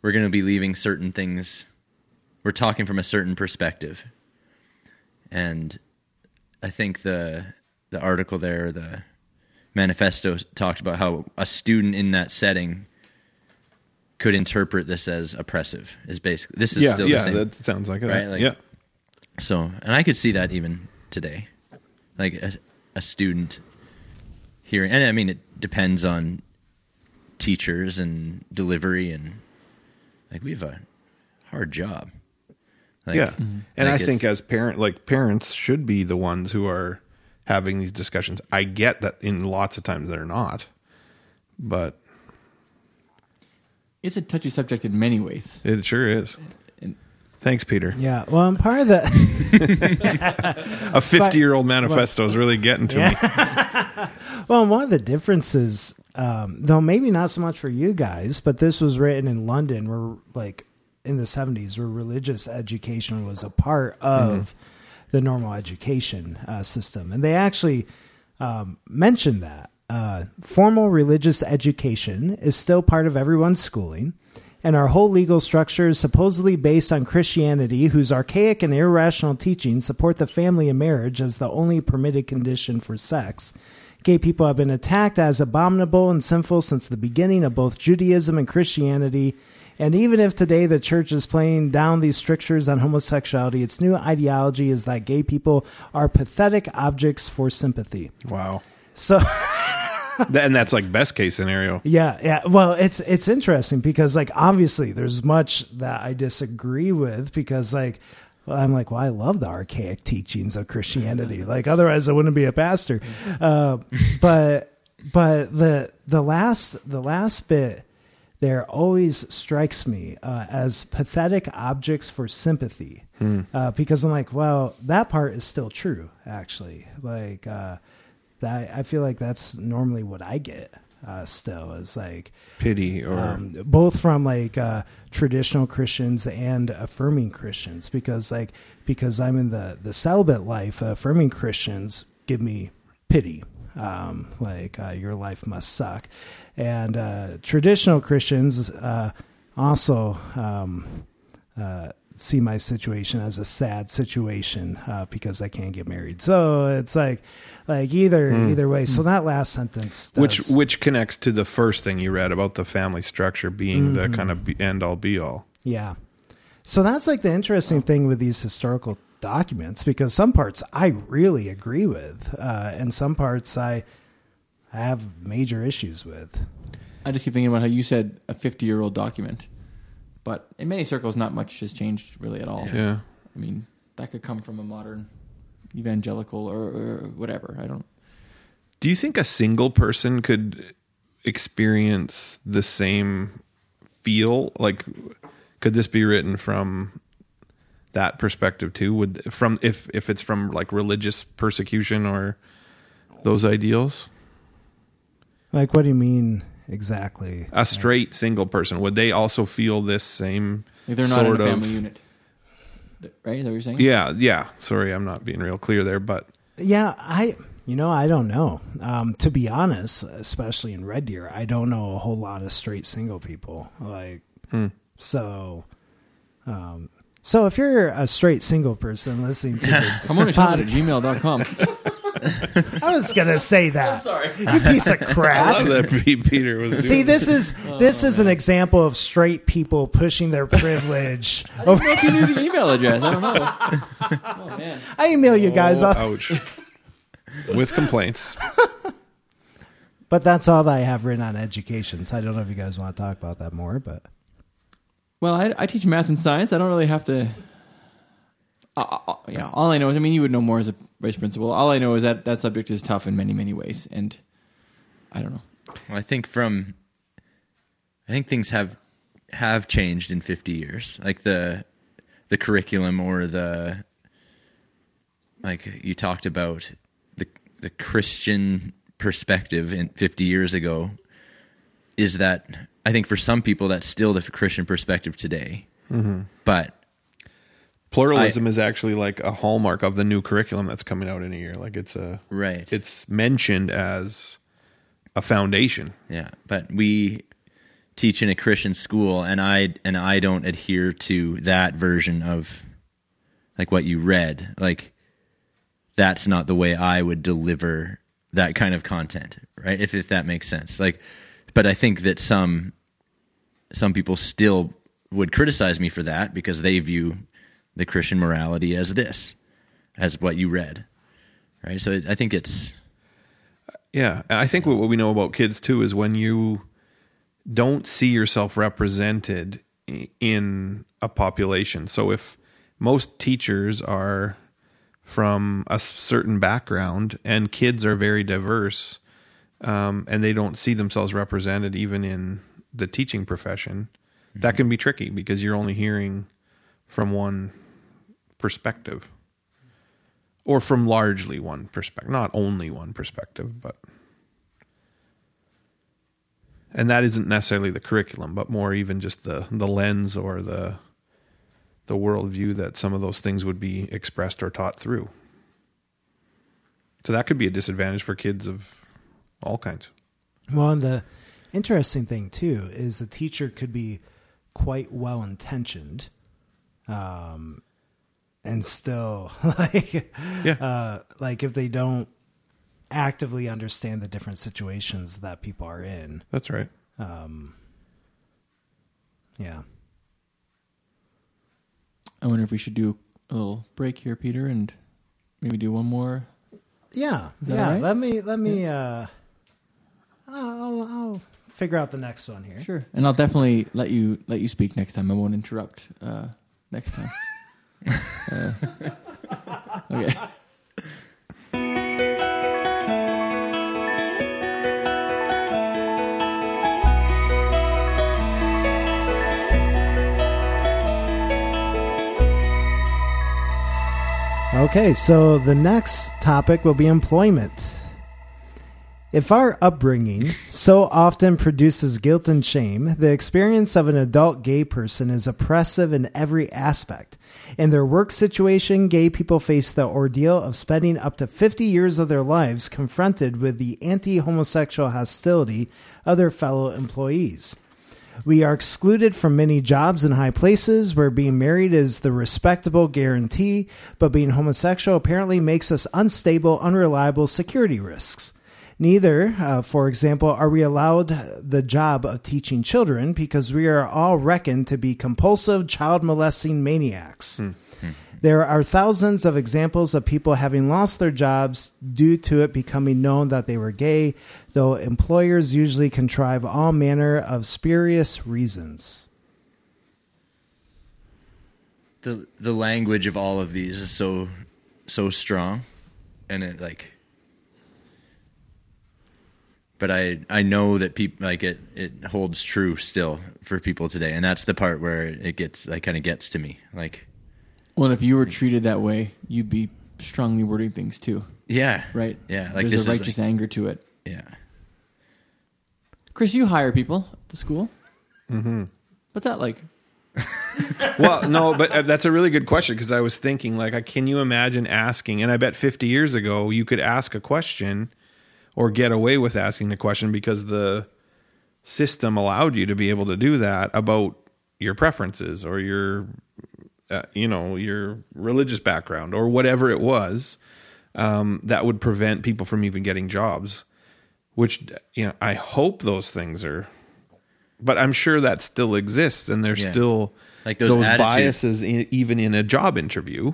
we're going to be leaving certain things. We're talking from a certain perspective, and I think the the article there, the manifesto, talked about how a student in that setting could interpret this as oppressive. Is basically this is yeah, still yeah, the same. Yeah, that sounds like it. Right? Like, yeah. So, and I could see that even today, like a, a student hearing, and I mean, it depends on teachers and delivery, and like we have a hard job. Like, yeah, mm-hmm. and like I think as parent, like parents should be the ones who are having these discussions. I get that in lots of times they're not, but. It's a touchy subject in many ways. It sure is. And, thanks, Peter. Yeah. Well, I'm part of that. A fifty-year-old manifesto well, is really getting to yeah. me. Well, one of the differences, um, though maybe not so much for you guys, but this was written in London, where like in the seventies, where religious education was a part of mm-hmm. the normal education uh, system. And they actually um, mentioned that. Uh, formal religious education is still part of everyone's schooling, and our whole legal structure is supposedly based on Christianity, whose archaic and irrational teachings support the family and marriage as the only permitted condition for sex. Gay people have been attacked as abominable and sinful since the beginning of both Judaism and Christianity, and even if today the church is playing down these strictures on homosexuality, its new ideology is that gay people are pathetic objects for sympathy. Wow. So... And that's like best case scenario. Yeah, yeah. Well, it's it's interesting because like obviously there's much that I disagree with because like well, I'm like, well, I love the archaic teachings of Christianity. Like otherwise I wouldn't be a pastor. Uh, but but the the last the last bit there always strikes me uh, as pathetic objects for sympathy hmm. uh, because I'm like, well, that part is still true actually. Like. Uh, I feel like that's normally what I get uh, still is like pity or um, both from like uh, traditional Christians and affirming Christians, because like, because I'm in the, the celibate life, uh, affirming Christians give me pity. Um, like uh, your life must suck. And uh, traditional Christians uh, also um, uh, see my situation as a sad situation uh, because I can't get married. So it's like, Like either mm. either way. So that last sentence does. Which which connects to the first thing you read about the family structure being mm-hmm. the kind of be, end all be all. Yeah. So that's like the interesting thing with these historical documents, because some parts I really agree with, uh, and some parts I have major issues with. I just keep thinking about how you said a fifty-year-old document, but in many circles, not much has changed really at all. Yeah, I mean, that could come from a modern evangelical or, or whatever. I don't. Do you think a single person could experience the same feel? Like, could this be written from that perspective too? Would from if if it's from like religious persecution or those ideals? Like, what do you mean exactly? A straight like, single person, would they also feel this same? Like they're not sort in a family of, unit, right? Is that what you're saying? Yeah, yeah. Sorry, I'm not being real clear there, but yeah, I you know I don't know. Um, to be honest, especially in Red Deer, I don't know a whole lot of straight single people. Like hmm. so, um, so if you're a straight single person listening to this, come on, pod- at gmail dot com. I was gonna say that. I'm sorry, you piece of crap. I love that Peter was doing. See, this is this oh, is man. an example of straight people pushing their privilege. I don't know if you knew the email address. I don't know. Oh man, I email you guys. Oh, ouch. With complaints. But that's all that I have written on education. So I don't know if you guys want to talk about that more, but well, I, I teach math and science. I don't really have to. Uh, uh, yeah, all I know is, I mean, you would know more as a vice principal. All I know is that that subject is tough in many, many ways, and I don't know. Well, I think from, I think things have have changed in fifty years, like the the curriculum or the like you talked about the the Christian perspective in fifty years ago. Is that I think for some people that's still the Christian perspective today, mm-hmm. but. Pluralism I, is actually like a hallmark of the new curriculum that's coming out in a year. Like it's a right. It's mentioned as a foundation. Yeah, but we teach in a Christian school, and I and I don't adhere to that version of like what you read. Like that's not the way I would deliver that kind of content, right? If if that makes sense. Like, but I think that some some people still would criticize me for that because they view the Christian morality as this, as what you read, right? So I think it's... Yeah, I think what we know about kids, too, is when you don't see yourself represented in a population. So if most teachers are from a certain background and kids are very diverse, um, and they don't see themselves represented even in the teaching profession, mm-hmm. that can be tricky because you're only hearing from one perspective, or from largely one perspective, not only one perspective, but, and that isn't necessarily the curriculum, but more even just the, the lens or the, the worldview that some of those things would be expressed or taught through. So that could be a disadvantage for kids of all kinds. Well, and the interesting thing too, is the teacher could be quite well-intentioned, Um, and still like, yeah. uh, like if they don't actively understand the different situations that people are in. That's right. Um, yeah. I wonder if we should do a little break here, Peter, and maybe do one more. Yeah. Yeah. Right? Let me, let me, yeah. uh, I'll, I'll figure out the next one here. Sure. And I'll definitely let you, let you speak next time. I won't interrupt, uh, next time. uh, okay. Okay, so the next topic will be employment. If our upbringing so often produces guilt and shame, the experience of an adult gay person is oppressive in every aspect. In their work situation, gay people face the ordeal of spending up to fifty years of their lives confronted with the anti-homosexual hostility of their fellow employees. We are excluded from many jobs in high places where being married is the respectable guarantee, but being homosexual apparently makes us unstable, unreliable security risks. Neither, uh, for example, are we allowed the job of teaching children, because we are all reckoned to be compulsive, child-molesting maniacs. Mm-hmm. There are thousands of examples of people having lost their jobs due to it becoming known that they were gay, though employers usually contrive all manner of spurious reasons. The the language of all of these is so so strong, and it like, but I I know that people like it it holds true still for people today, and that's the part where it gets like kind of gets to me, like. Well, and if you were treated that way, you'd be strongly wording things too. Yeah. Right? Yeah. Like There's this a righteous like, anger to it. Yeah. Chris, you hire people at the school. Mm-hmm. What's that like? Well, no, but that's a really good question, because I was thinking, like, can you imagine asking, and I bet fifty years ago you could ask a question or get away with asking the question because the system allowed you to be able to do that about your preferences or your... Uh, you know, your religious background or whatever it was, um, that would prevent people from even getting jobs, which, you know, I hope those things are, but I'm sure that still exists, and there's yeah. still like those, those biases in, even in a job interview,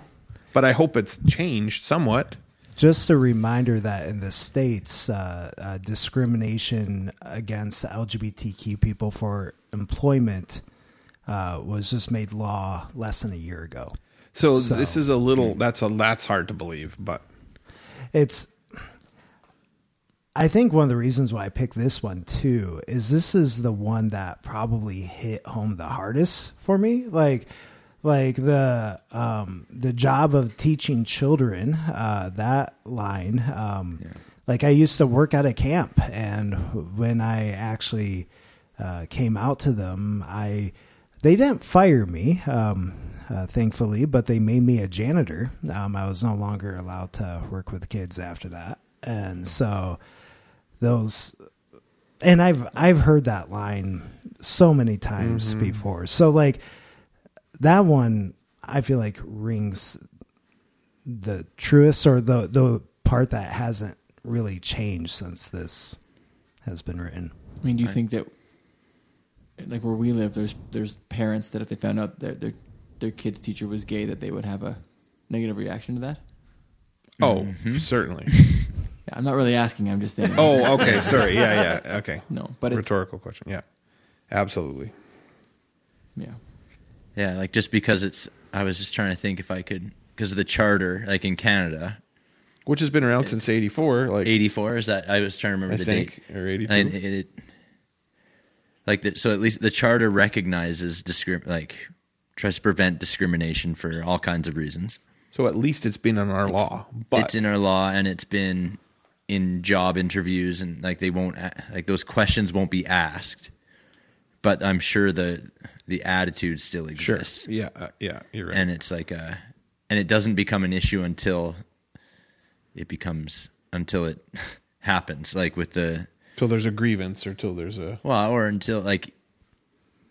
but I hope it's changed somewhat. Just a reminder that in the States, uh, uh, discrimination against L G B T Q people for employment Uh, was just made law less than a year ago. So, so this is a little, that's a, that's hard to believe, but it's, I think one of the reasons why I picked this one too, is this is the one that probably hit home the hardest for me. Like, like the, um, the job of teaching children, uh, that line, um, yeah. like I used to work at a camp, and when I actually, uh, came out to them, I, They didn't fire me, um, uh, thankfully, but they made me a janitor. Um, I was no longer allowed to work with kids after that. And so those, and I've, I've heard that line so many times mm-hmm. before. So like that one, I feel like rings the truest, or the, the part that hasn't really changed since this has been written. I mean, do you I, think that like where we live, there's there's parents that if they found out that their their kid's teacher was gay, that they would have a negative reaction to that? Oh, mm-hmm. certainly. Yeah, I'm not really asking. I'm just saying. Oh, okay. Sorry. Yeah, yeah. Okay. No, but rhetorical it's, question. Yeah, absolutely. Yeah. Yeah, like just because it's. I was just trying to think if I could, because of the charter, like in Canada, which has been around it, since eighty-four. Like eighty-four is that? I was trying to remember I the think, date or eighty-two. And it, it, Like the, so, at least the charter recognizes discrim- like tries to prevent discrimination for all kinds of reasons. So at least it's been in our it's, law. But it's in our law, and it's been in job interviews, and like they won't like those questions won't be asked. But I'm sure the the attitude still exists. Sure. Yeah, uh, yeah, you're right. And it's like a, and it doesn't become an issue until it becomes until it happens, like with the. Till there's a grievance, or till there's a well, or until like,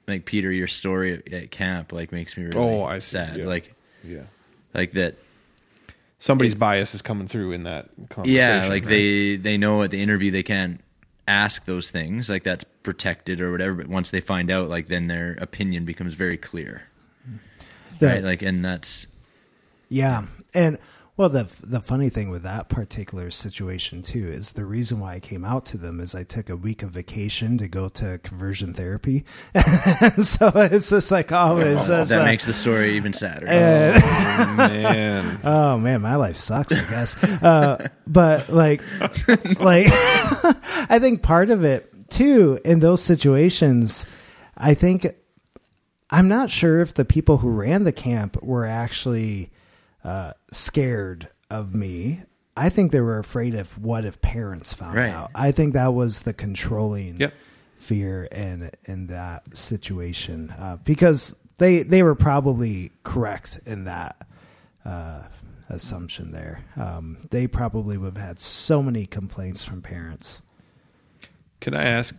like Peter, your story at camp like makes me really oh, I see. sad. Yeah. Like, yeah, like that. Somebody's it, bias is coming through in that conversation. Yeah, like right? they they know at the interview they can't ask those things, like that's protected or whatever. But once they find out, like then their opinion becomes very clear. The, right, like, and that's yeah, and. Well, the the funny thing with that particular situation, too, is the reason why I came out to them is I took a week of vacation to go to conversion therapy. So it's just like, oh, it's just that uh, makes the story even sadder. And, oh, man. Oh, man, my life sucks, I guess. Uh, but, like, like I think part of it, too, in those situations, I think I'm not sure if the people who ran the camp were actually... Uh, scared of me. I think they were afraid of what if parents found right. out. I think that was the controlling yep. fear in in that situation uh, because they they were probably correct in that uh, assumption there. Um, they probably would have had so many complaints from parents. Can I ask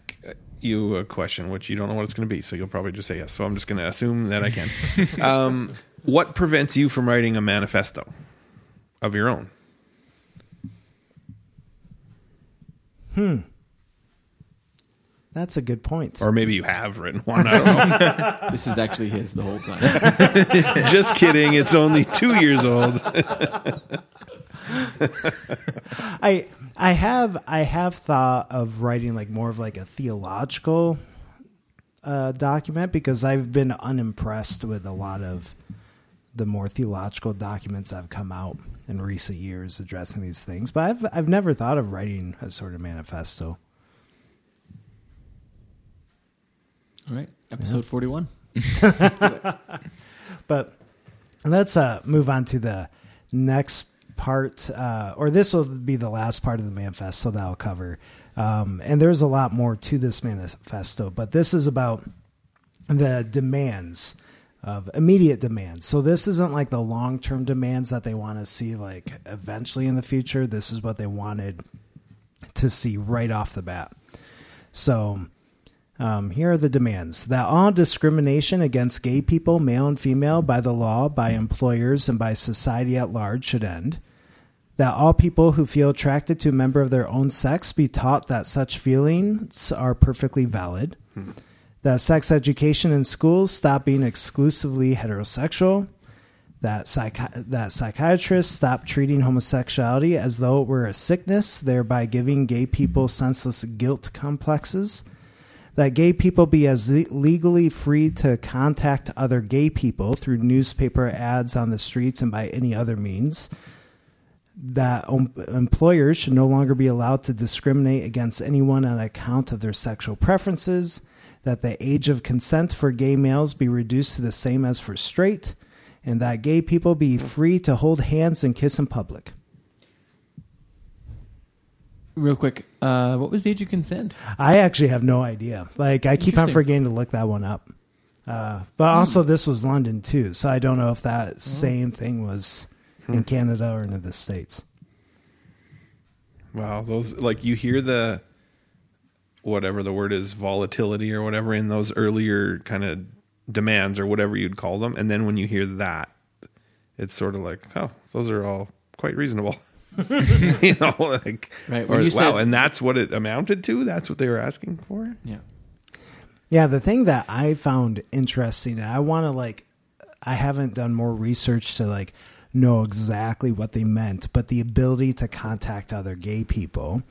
you a question, which you don't know what it's going to be, so you'll probably just say yes. So I'm just going to assume that I can. Um What prevents you from writing a manifesto of your own? Hmm. That's a good point. Or maybe you have written one. I don't know. This is actually his the whole time. Just kidding. It's only two years old. I I have I have thought of writing like more of like a theological uh, document, because I've been unimpressed with a lot of the more theological documents that have come out in recent years addressing these things. But I've I've never thought of writing a sort of manifesto. All right, episode yeah. forty-one. Let's do it. But let's uh, move on to the next part, uh, or this will be the last part of the manifesto that I'll cover. Um, and there's a lot more to this manifesto, but this is about the demands, of immediate demands. So this isn't like the long-term demands that they want to see like eventually in the future. This is what they wanted to see right off the bat. So... Um, here are the demands: that all discrimination against gay people, male and female, by the law, by employers, and by society at large should end. That all people who feel attracted to a member of their own sex be taught that such feelings are perfectly valid. Hmm. That sex education in schools stop being exclusively heterosexual. That psychi- that psychiatrists stop treating homosexuality as though it were a sickness, thereby giving gay people senseless guilt complexes. That gay people be as legally free to contact other gay people through newspaper ads on the streets and by any other means. That employers should no longer be allowed to discriminate against anyone on account of their sexual preferences. That the age of consent for gay males be reduced to the same as for straight. And that gay people be free to hold hands and kiss in public. Real quick, uh, what was the age of consent? I actually have no idea. Like, I keep on forgetting to look that one up. Uh, but hmm. also, this was London, too, so I don't know if that oh. same thing was hmm. in Canada or in the States. Wow, those, like, you hear the, whatever the word is, volatility or whatever in those earlier kind of demands or whatever you'd call them, and then when you hear that, it's sort of like, oh, those are all quite reasonable. You know, like, right. Or, you wow, said, and that's what it amounted to? That's what they were asking for? Yeah. Yeah, the thing that I found interesting, and I want to, like, I haven't done more research to, like, know exactly what they meant, but the ability to contact other gay people,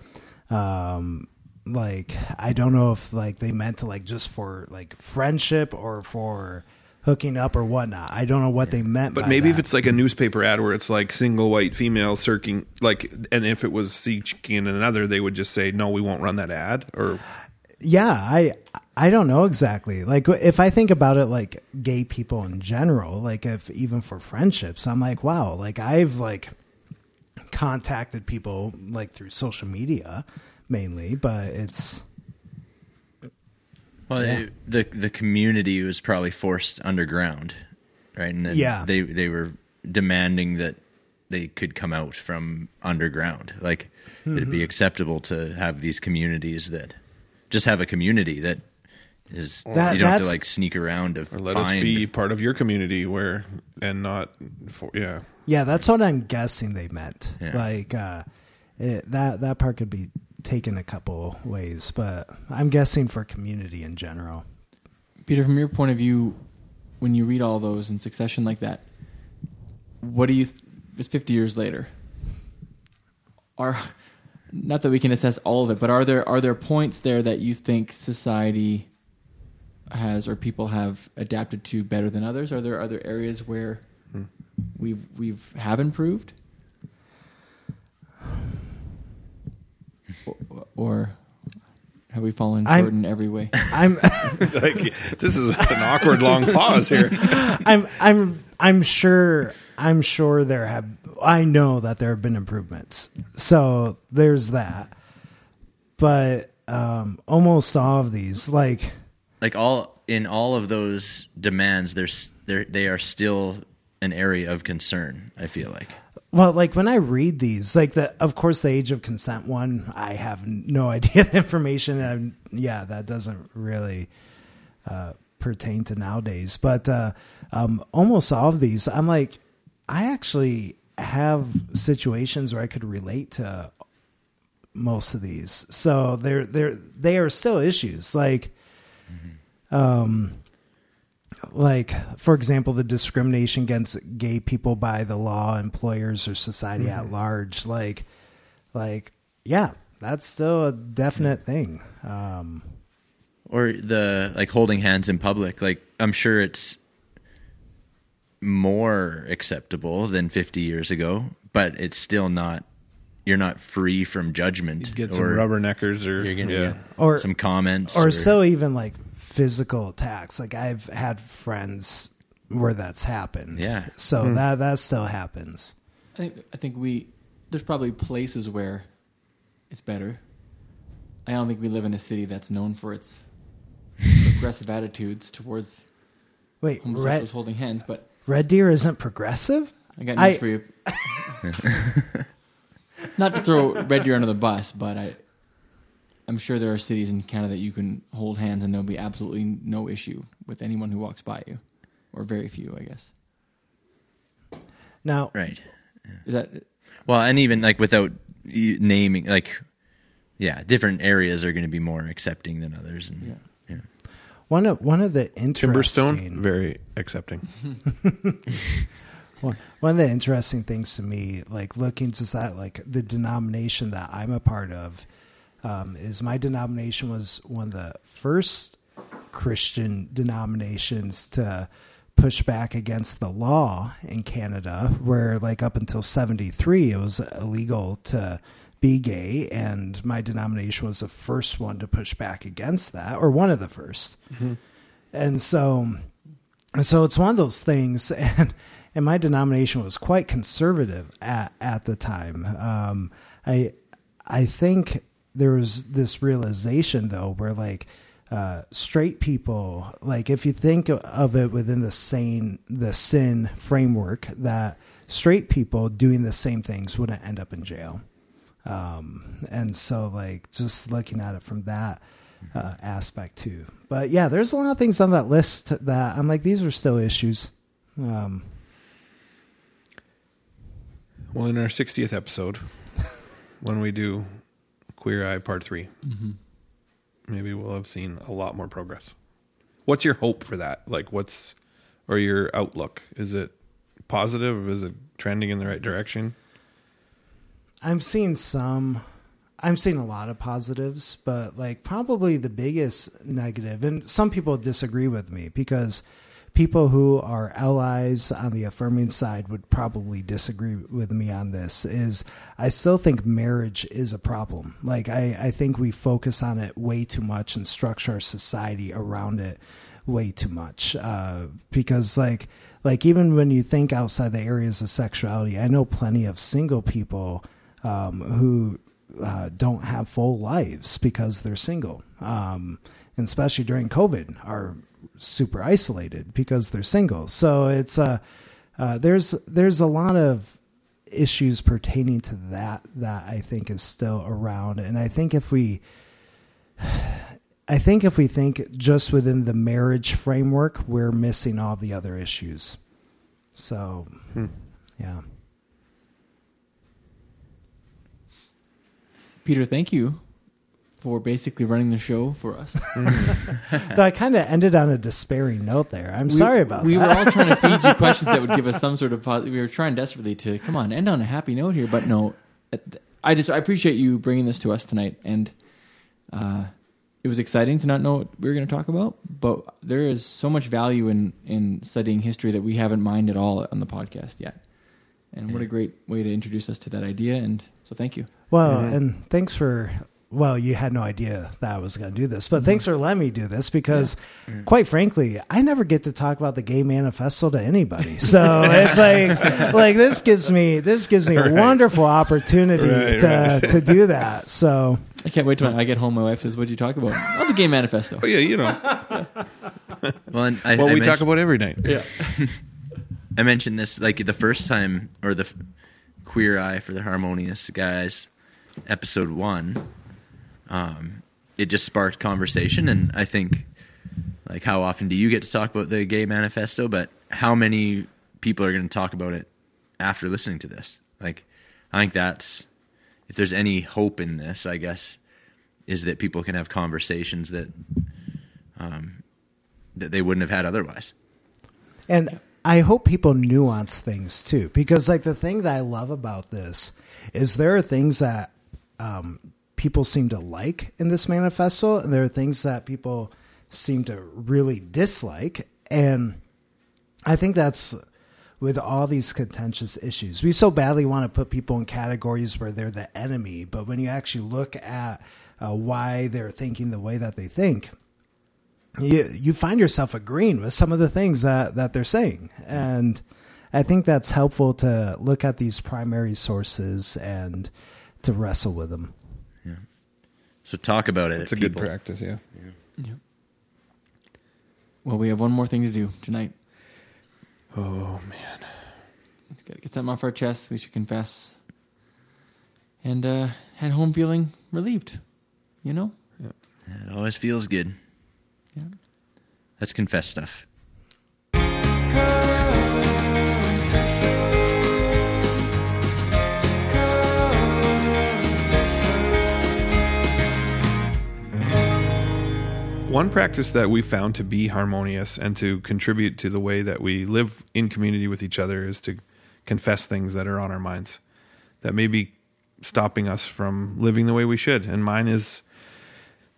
um, like, I don't know if, like, they meant to, like, just for, like, friendship or for... hooking up or whatnot. I don't know what they meant by that. But maybe if it's like a newspaper ad where it's like single white female seeking, like, and if it was seeking another, they would just say, no, we won't run that ad. Or yeah, I I don't know exactly. Like, if I think about it, like gay people in general, like if even for friendships, I'm like, wow, like I've like contacted people like through social media mainly, but it's. Well, yeah. it, the the community was probably forced underground, right? And then yeah. they they were demanding that they could come out from underground. Like mm-hmm. it'd be acceptable to have these communities that just have a community that is that, you don't have to like sneak around to or let find. Us be part of your community where and not for, yeah yeah that's what I'm guessing they meant. Yeah. Like uh, it, that that part could be. Taken a couple ways, but I'm guessing for community in general. Peter, from your point of view, when you read all those in succession like that, what do you? Th- it's fifty years later. Are not that we can assess all of it, but are there are there points there that you think society has or people have adapted to better than others? Are there other areas where hmm. we've we've have improved? Or have we fallen short I'm, in every way? I'm like, this is an awkward long pause here. I'm I'm I'm sure I'm sure there have I know that there have been improvements. So there's that. But um, almost all of these, like like all in all of those demands, there's there they are still an area of concern, I feel like. Well, like when I read these, like the, of course, the age of consent one, I have no idea the information. And yeah, that doesn't really uh, pertain to nowadays. But uh, um, almost all of these, I'm like, I actually have situations where I could relate to most of these. So they're, they're, they are still issues. Like, mm-hmm. um, like for example, the discrimination against gay people by the law, employers, or society mm-hmm. at large. Like, like, yeah, that's still a definite mm-hmm. thing. Um, or the like holding hands in public. Like, I'm sure it's more acceptable than fifty years ago, but it's still not, you're not free from judgment. You get some or, rubberneckers or, you're gonna yeah. get or some comments. Or, or so even like physical attacks. Like I've had friends where that's happened. Yeah. So mm. that, that still happens. I think, I think we, there's probably places where it's better. I don't think we live in a city that's known for its progressive attitudes towards Wait, homosexuals Red, holding hands, but Red Deer isn't progressive? I got news I, for you. Not to throw Red Deer under the bus, but I, I'm sure there are cities in Canada that you can hold hands and there'll be absolutely no issue with anyone who walks by you, or very few, I guess. Now, right? Yeah. Is that well? And even like without naming, like yeah, different areas are going to be more accepting than others, and. Yeah. One of one of the interesting Timberstone, very accepting. one, one of the interesting things to me, like looking to that, like the denomination that I'm a part of, um, is my denomination was one of the first Christian denominations to push back against the law in Canada, where like up until seventy-three, it was illegal to be gay, and my denomination was the first one to push back against that, or one of the first. Mm-hmm. And so, and so it's one of those things. And, and my denomination was quite conservative at, at the time. Um, I, I think there was this realization though, where like, uh, straight people, like if you think of it within the sane, the sin framework, that straight people doing the same things wouldn't end up in jail. Um, and so like just looking at it from that, uh, aspect too, but yeah, there's a lot of things on that list that I'm like, these are still issues. Um, well, in our sixtieth episode, when we do Queer Eye Part Three, mm-hmm. maybe we'll have seen a lot more progress. What's your hope for that? Like what's, or your outlook? Is it positive? Is it trending in the right direction? I'm seeing some, I'm seeing a lot of positives, but like probably the biggest negative, and some people disagree with me because people who are allies on the affirming side would probably disagree with me on this, is I still think marriage is a problem. Like I, I think we focus on it way too much and structure our society around it way too much. Uh, because like, like even when you think outside the areas of sexuality, I know plenty of single people Um, who uh, don't have full lives because they're single, um, and especially during COVID, are super isolated because they're single. So it's uh, uh, there's there's a lot of issues pertaining to that that I think is still around, and I think if we, I think if we think just within the marriage framework, we're missing all the other issues. So, hmm. yeah. Peter, thank you for basically running the show for us. Though I kind of ended on a despairing note there. I'm we, sorry about we that. We were all trying to feed you questions that would give us some sort of positive. We were trying desperately to, come on, end on a happy note here. But no, I just I appreciate you bringing this to us tonight. And uh, it was exciting to not know what we were going to talk about. But there is so much value in, in studying history that we haven't mined at all on the podcast yet. And what a great way to introduce us to that idea. And so thank you. Well, mm-hmm. and thanks for, well, you had no idea that I was going to do this, but mm-hmm. thanks for letting me do this because mm-hmm. quite frankly, I never get to talk about the Gay Manifesto to anybody. So it's like, like this gives me, this gives me right. a wonderful opportunity right, to, right. to do that. So I can't wait till I get home. My wife says, what'd you talk about? Oh, the Gay Manifesto. Oh yeah. You know, well, and I, well I we mentioned... talk about every night. Yeah. I mentioned this like the first time or the Queer Eye for the Harmonious Guys episode one, um, it just sparked conversation. And I think like how often do you get to talk about the Gay Manifesto, but how many people are going to talk about it after listening to this? Like, I think that's if there's any hope in this, I guess, is that people can have conversations that um, that they wouldn't have had otherwise. And I hope people nuance things too, because like the thing that I love about this is there are things that um, people seem to like in this manifesto, and there are things that people seem to really dislike. And I think that's with all these contentious issues. We so badly want to put people in categories where they're the enemy, but when you actually look at uh, why they're thinking the way that they think, you you find yourself agreeing with some of the things that, that they're saying. And I think that's helpful to look at these primary sources and to wrestle with them. Yeah. So talk about it. It's a people. Good practice, yeah. yeah. Yeah. Well, we have one more thing to do tonight. Oh, man. Let's get, get something off our chest. We should confess. And uh, head home feeling relieved, you know? Yeah. It always feels good. Yeah. Let's confess stuff. One practice that we found to be harmonious and to contribute to the way that we live in community with each other is to confess things that are on our minds that may be stopping us from living the way we should. And mine is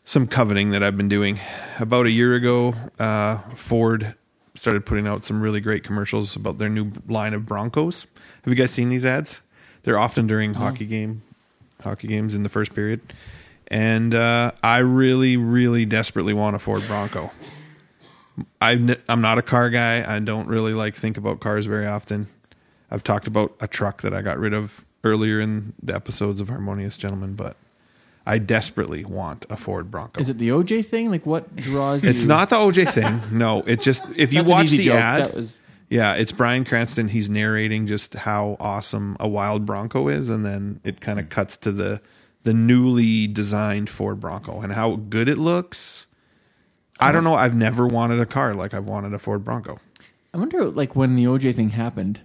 some coveting that I've been doing. About a year ago, uh, Ford started putting out some really great commercials about their new line of Broncos. Have you guys seen these ads? They're often during mm-hmm. hockey game, hockey games in the first period. And uh, I really, really desperately want a Ford Bronco. I'm not a car guy. I don't really like think about cars very often. I've talked about a truck that I got rid of earlier in the episodes of Harmonious Gentlemen, but I desperately want a Ford Bronco. Is it the O J thing? Like what draws you? It's not the O J thing. No, it just, if you That's watch the joke. ad, that was... yeah, it's Bryan Cranston. He's narrating just how awesome a wild Bronco is. And then it kind of cuts to the, the newly designed Ford Bronco and how good it looks. I don't know. I've never wanted a car like I've wanted a Ford Bronco. I wonder, like, when the O J thing happened,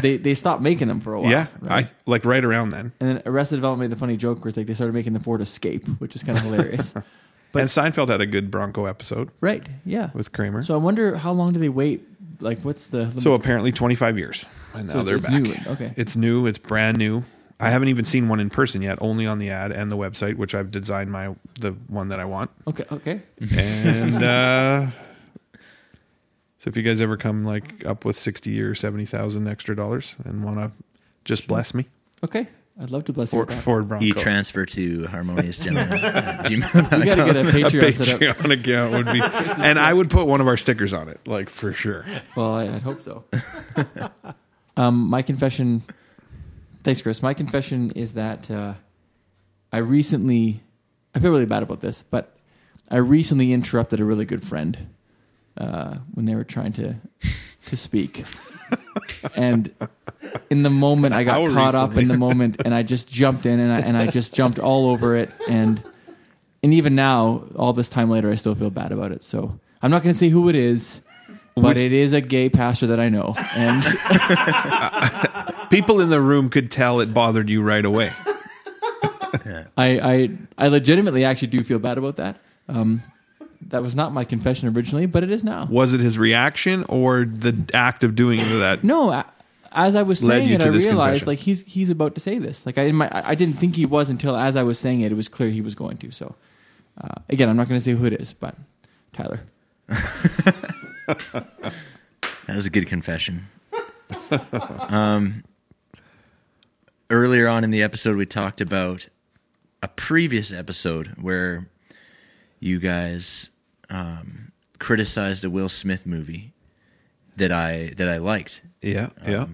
they they stopped making them for a while. Yeah, right? I, like right around then. And then Arrested Development made the funny joke where it's like they started making the Ford Escape, which is kind of hilarious. But, and Seinfeld had a good Bronco episode. Right, yeah. With Kramer. So I wonder how long do they wait? Like, what's the... limit? So apparently twenty-five years. And so now it's, they're it's back. New. Okay. It's new. It's brand new. I haven't even seen one in person yet, only on the ad and the website, which I've designed my the one that I want. Okay, okay. And uh, so if you guys ever come like up with sixty or seventy thousand extra dollars and want to just bless me, okay, I'd love to bless you. Ford Bronco. E-transfer to Harmonious Gentlemen. We got to get a Patreon, a Patreon set up. account would be, and I would put one of our stickers on it, like for sure. Well, I, I'd hope so. um, my confession. Thanks, Chris. My confession is that uh, I recently... I feel really bad about this, but I recently interrupted a really good friend uh, when they were trying to to speak. And in the moment, I got How caught recently? up in the moment, and I just jumped in, and I, and I just jumped all over it. And and even now, all this time later, I still feel bad about it. So I'm not going to say who it is, but it is a gay pastor that I know. And... People in the room could tell it bothered you right away. I, I I legitimately actually do feel bad about that. Um, that was not my confession originally, but it is now. Was it his reaction or the act of doing that? No, as I was saying it, I realized confession. like he's he's about to say this. Like I my, I didn't think he was until as I was saying it, it was clear he was going to. So uh, again, I'm not going to say who it is, but Tyler. That was a good confession. Um. Earlier on in the episode, we talked about a previous episode where you guys um, criticized a Will Smith movie that I that I liked. Yeah, um, yeah.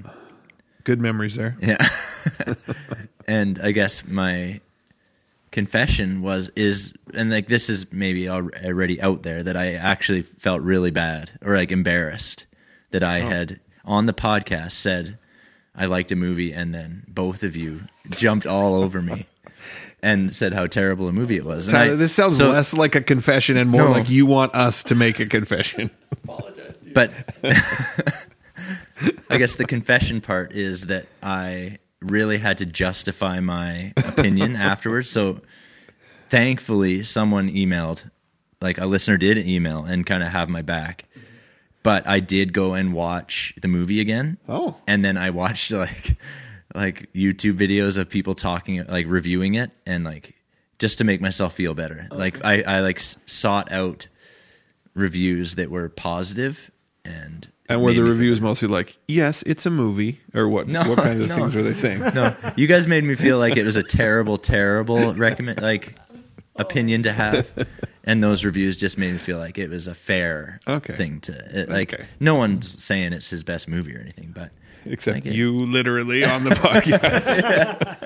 Good memories there. Yeah. And I guess my confession was is and like this is maybe already out there that I actually felt really bad or like embarrassed that I oh. had on the podcast said. I liked a movie, and then both of you jumped all over me and said how terrible a movie it was. Tyler, I, this sounds so, less like a confession and more no. like you want us to make a confession. Apologize, dude. But I guess the confession part is that I really had to justify my opinion afterwards. So thankfully someone emailed, like a listener did email and kind of have my back. But I did go and watch the movie again. Oh. And then I watched like like YouTube videos of people talking, like reviewing it, and like just to make myself feel better. Okay. Like I, I like sought out reviews that were positive and And were the reviews mostly like, yes, it's a movie, or what? No, what kinds of no. things were they saying? No, you guys made me feel like it was a terrible, terrible recommend, like opinion to have, and those reviews just made me feel like it was a fair okay. thing to it, like. Okay. No one's saying it's his best movie or anything, but except like you, it, literally on the podcast.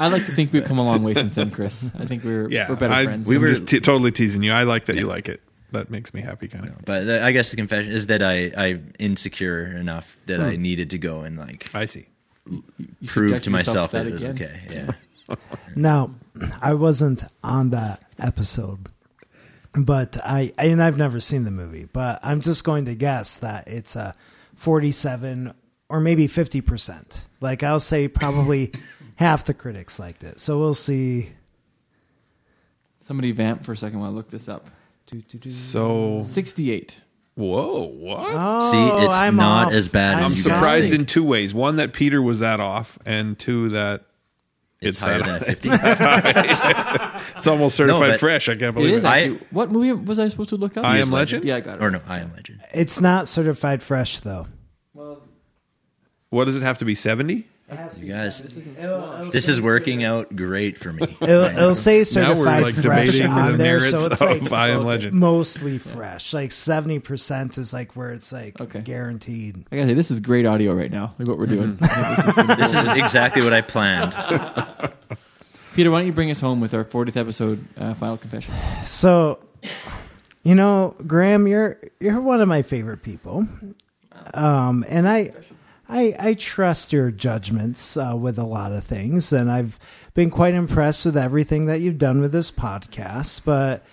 I like to think we've come a long way since then, Chris. I think we're yeah, we're better I, friends. We were just t- totally teasing you. I like that yeah. you like it. That makes me happy, kind of. No, but the, I guess the confession is that I, I'm insecure enough that hmm. I needed to go and like I see l- prove to myself that, that it was okay. Yeah. Now, I wasn't on that episode, but I and I've never seen the movie, but I'm just going to guess that it's a forty-seven or maybe fifty percent. Like I'll say, probably half the critics liked it. So we'll see. Somebody vamp for a second while I look this up. So sixty-eight. Whoa! What? Oh, see, it's I'm not off. as bad I'm as you guys I'm surprised think. In two ways. One, that Peter was that off, and two, that it's, it's higher that than fifty. It's almost certified no, fresh. I can't believe it. Is it. Actually, I, what movie was I supposed to look up? I Am Legend? Legend. Yeah, I got it. Or no, I Am Legend. It's not certified fresh though. Well, what does it have to be? Seventy. You guys, this, it'll, it'll this is working out great for me. It'll, right it'll say certified now we're like fresh debating on the there, so it's like I Am Legend. Mostly fresh, like seventy percent is like where it's like okay. guaranteed. I gotta say, this is great audio right now. Like what we're doing. Mm-hmm. this, is this is exactly what I planned. Peter, why don't you bring us home with our fortieth episode uh, final confession? So, you know, Graham, you're you're one of my favorite people, um, and I. I, I trust your judgments uh, with a lot of things, and I've been quite impressed with everything that you've done with this podcast, but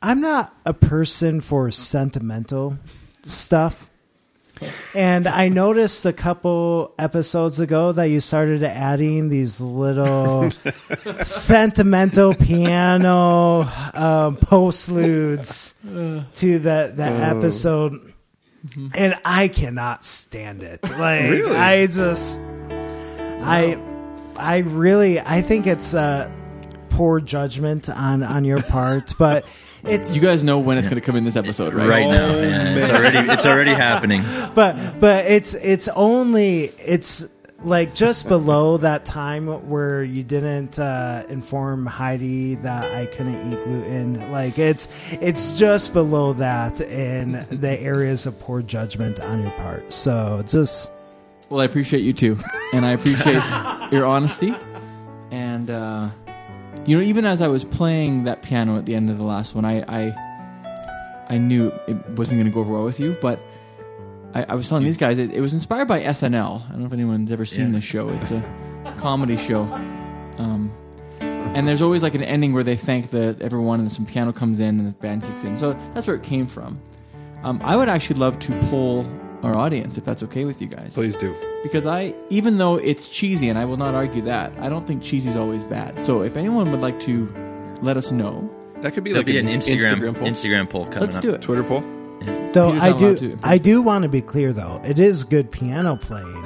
I'm not a person for sentimental stuff. And I noticed a couple episodes ago that you started adding these little sentimental piano um, postludes to the, the oh. episode. Mm-hmm. And I cannot stand it. Like really? I just, wow. I, I really, I think it's uh, poor judgment on, on your part. But it's you guys know when it's yeah. going to come in this episode, right? Right oh, now, yeah, it's already it's already happening. But but it's it's only it's like just below that time where you didn't uh, inform Heidi that I couldn't eat gluten. Like it's it's just below that in the areas of poor judgment on your part. So just well, I appreciate you too, and I appreciate your honesty. And uh, you know, even as I was playing that piano at the end of the last one, I I, I knew it wasn't going to go over well with you, but. I, I was telling these guys it, it was inspired by S N L. I don't know if anyone's ever seen yeah. this show. It's a comedy show, um, and there's always like an ending where they thank the everyone, and some piano comes in, and the band kicks in. So that's where it came from. Um, I would actually love to poll our audience if that's okay with you guys. Please do, because I, even though it's cheesy, and I will not argue that, I don't think cheesy is always bad. So if anyone would like to let us know, that could be like be an, an Instagram Instagram poll. Instagram poll coming Let's up. do it. Twitter poll. Though I do, I do want to be clear though. It is good piano playing.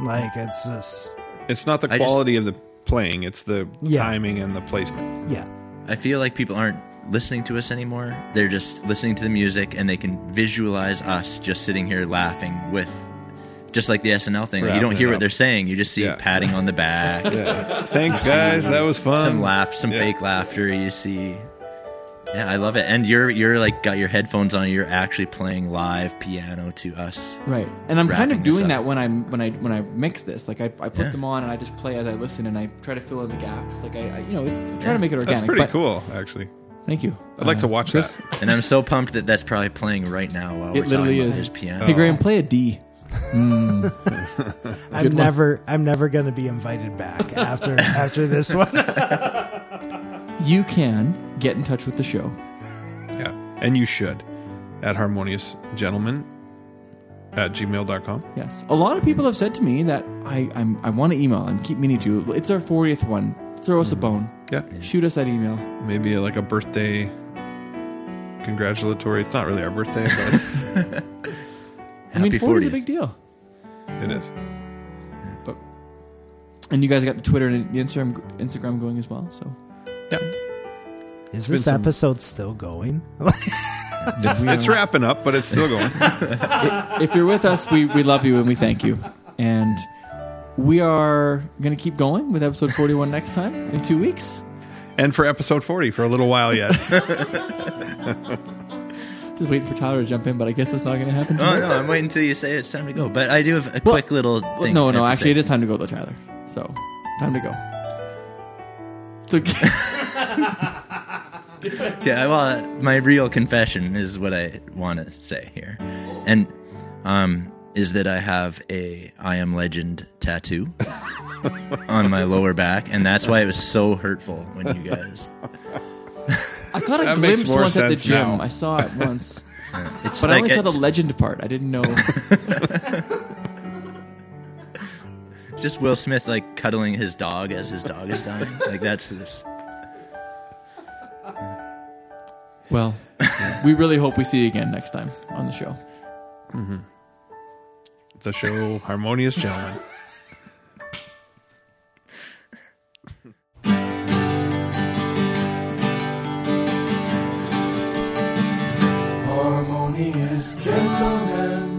Like it's just, it's not the quality just, of the playing; it's the yeah. timing and the placement. Yeah, I feel like people aren't listening to us anymore. They're just listening to the music, and they can visualize us just sitting here laughing with, just like the S N L thing. Like you don't hear what they're saying; you just see yeah. patting on the back. Yeah. Thanks, guys. That was fun. Some laughs, some yeah. fake laughter. You see. Yeah, I love it. And you're you're like got your headphones on. And you're actually playing live piano to us, right? And I'm kind of doing that when I'm when I when I mix this. Like I, I put yeah. them on and I just play as I listen and I try to fill in the gaps. Like I, I you know I try yeah. to make it organic. That's pretty cool, actually. Thank you. I'd uh, like to watch this. And I'm so pumped that that's probably playing right now while it we're literally talking is. About his piano. Hey Graham, play a D. Mm. I'm one. never I'm never going to be invited back after after this one. You can get in touch with the show. Yeah, and you should at Harmonious Gentleman At gmail dot com? Yes. A lot of people have said to me that I I'm, I want to email and keep meaning to. It's our fortieth one. Throw us mm-hmm. a bone. Yeah. Shoot us that email. Maybe like a birthday congratulatory. It's not really our birthday, but... I mean, forty is a big deal. It is. But and you guys got the Twitter and the Instagram Instagram going as well, so... Yeah. Is this episode some... still going? It's, it's wrapping up, but it's still going. If you're with us, we, we love you and we thank you. And we are going to keep going with episode forty-one next time in two weeks. And for episode forty for a little while yet. Just waiting for Tyler to jump in, but I guess it's not going to happen. Oh, no, I'm waiting until you say it's time to go. But I do have a well, quick little thing. Well, no, no, actually, it is time to go, though, Tyler. So, time to go. So, yeah, well, my real confession is what I want to say here, and um, is that I have a I Am Legend tattoo on my lower back, and that's why it was so hurtful when you guys. I caught a that glimpse once at the gym. Now. I saw it once, yeah, it's but like I only saw the legend part. I didn't know. It's just Will Smith like cuddling his dog as his dog is dying. Like that's this. Well, we really hope we see you again next time on the show. Mm-hmm. The show Harmonious Gentlemen. Harmonious Gentlemen.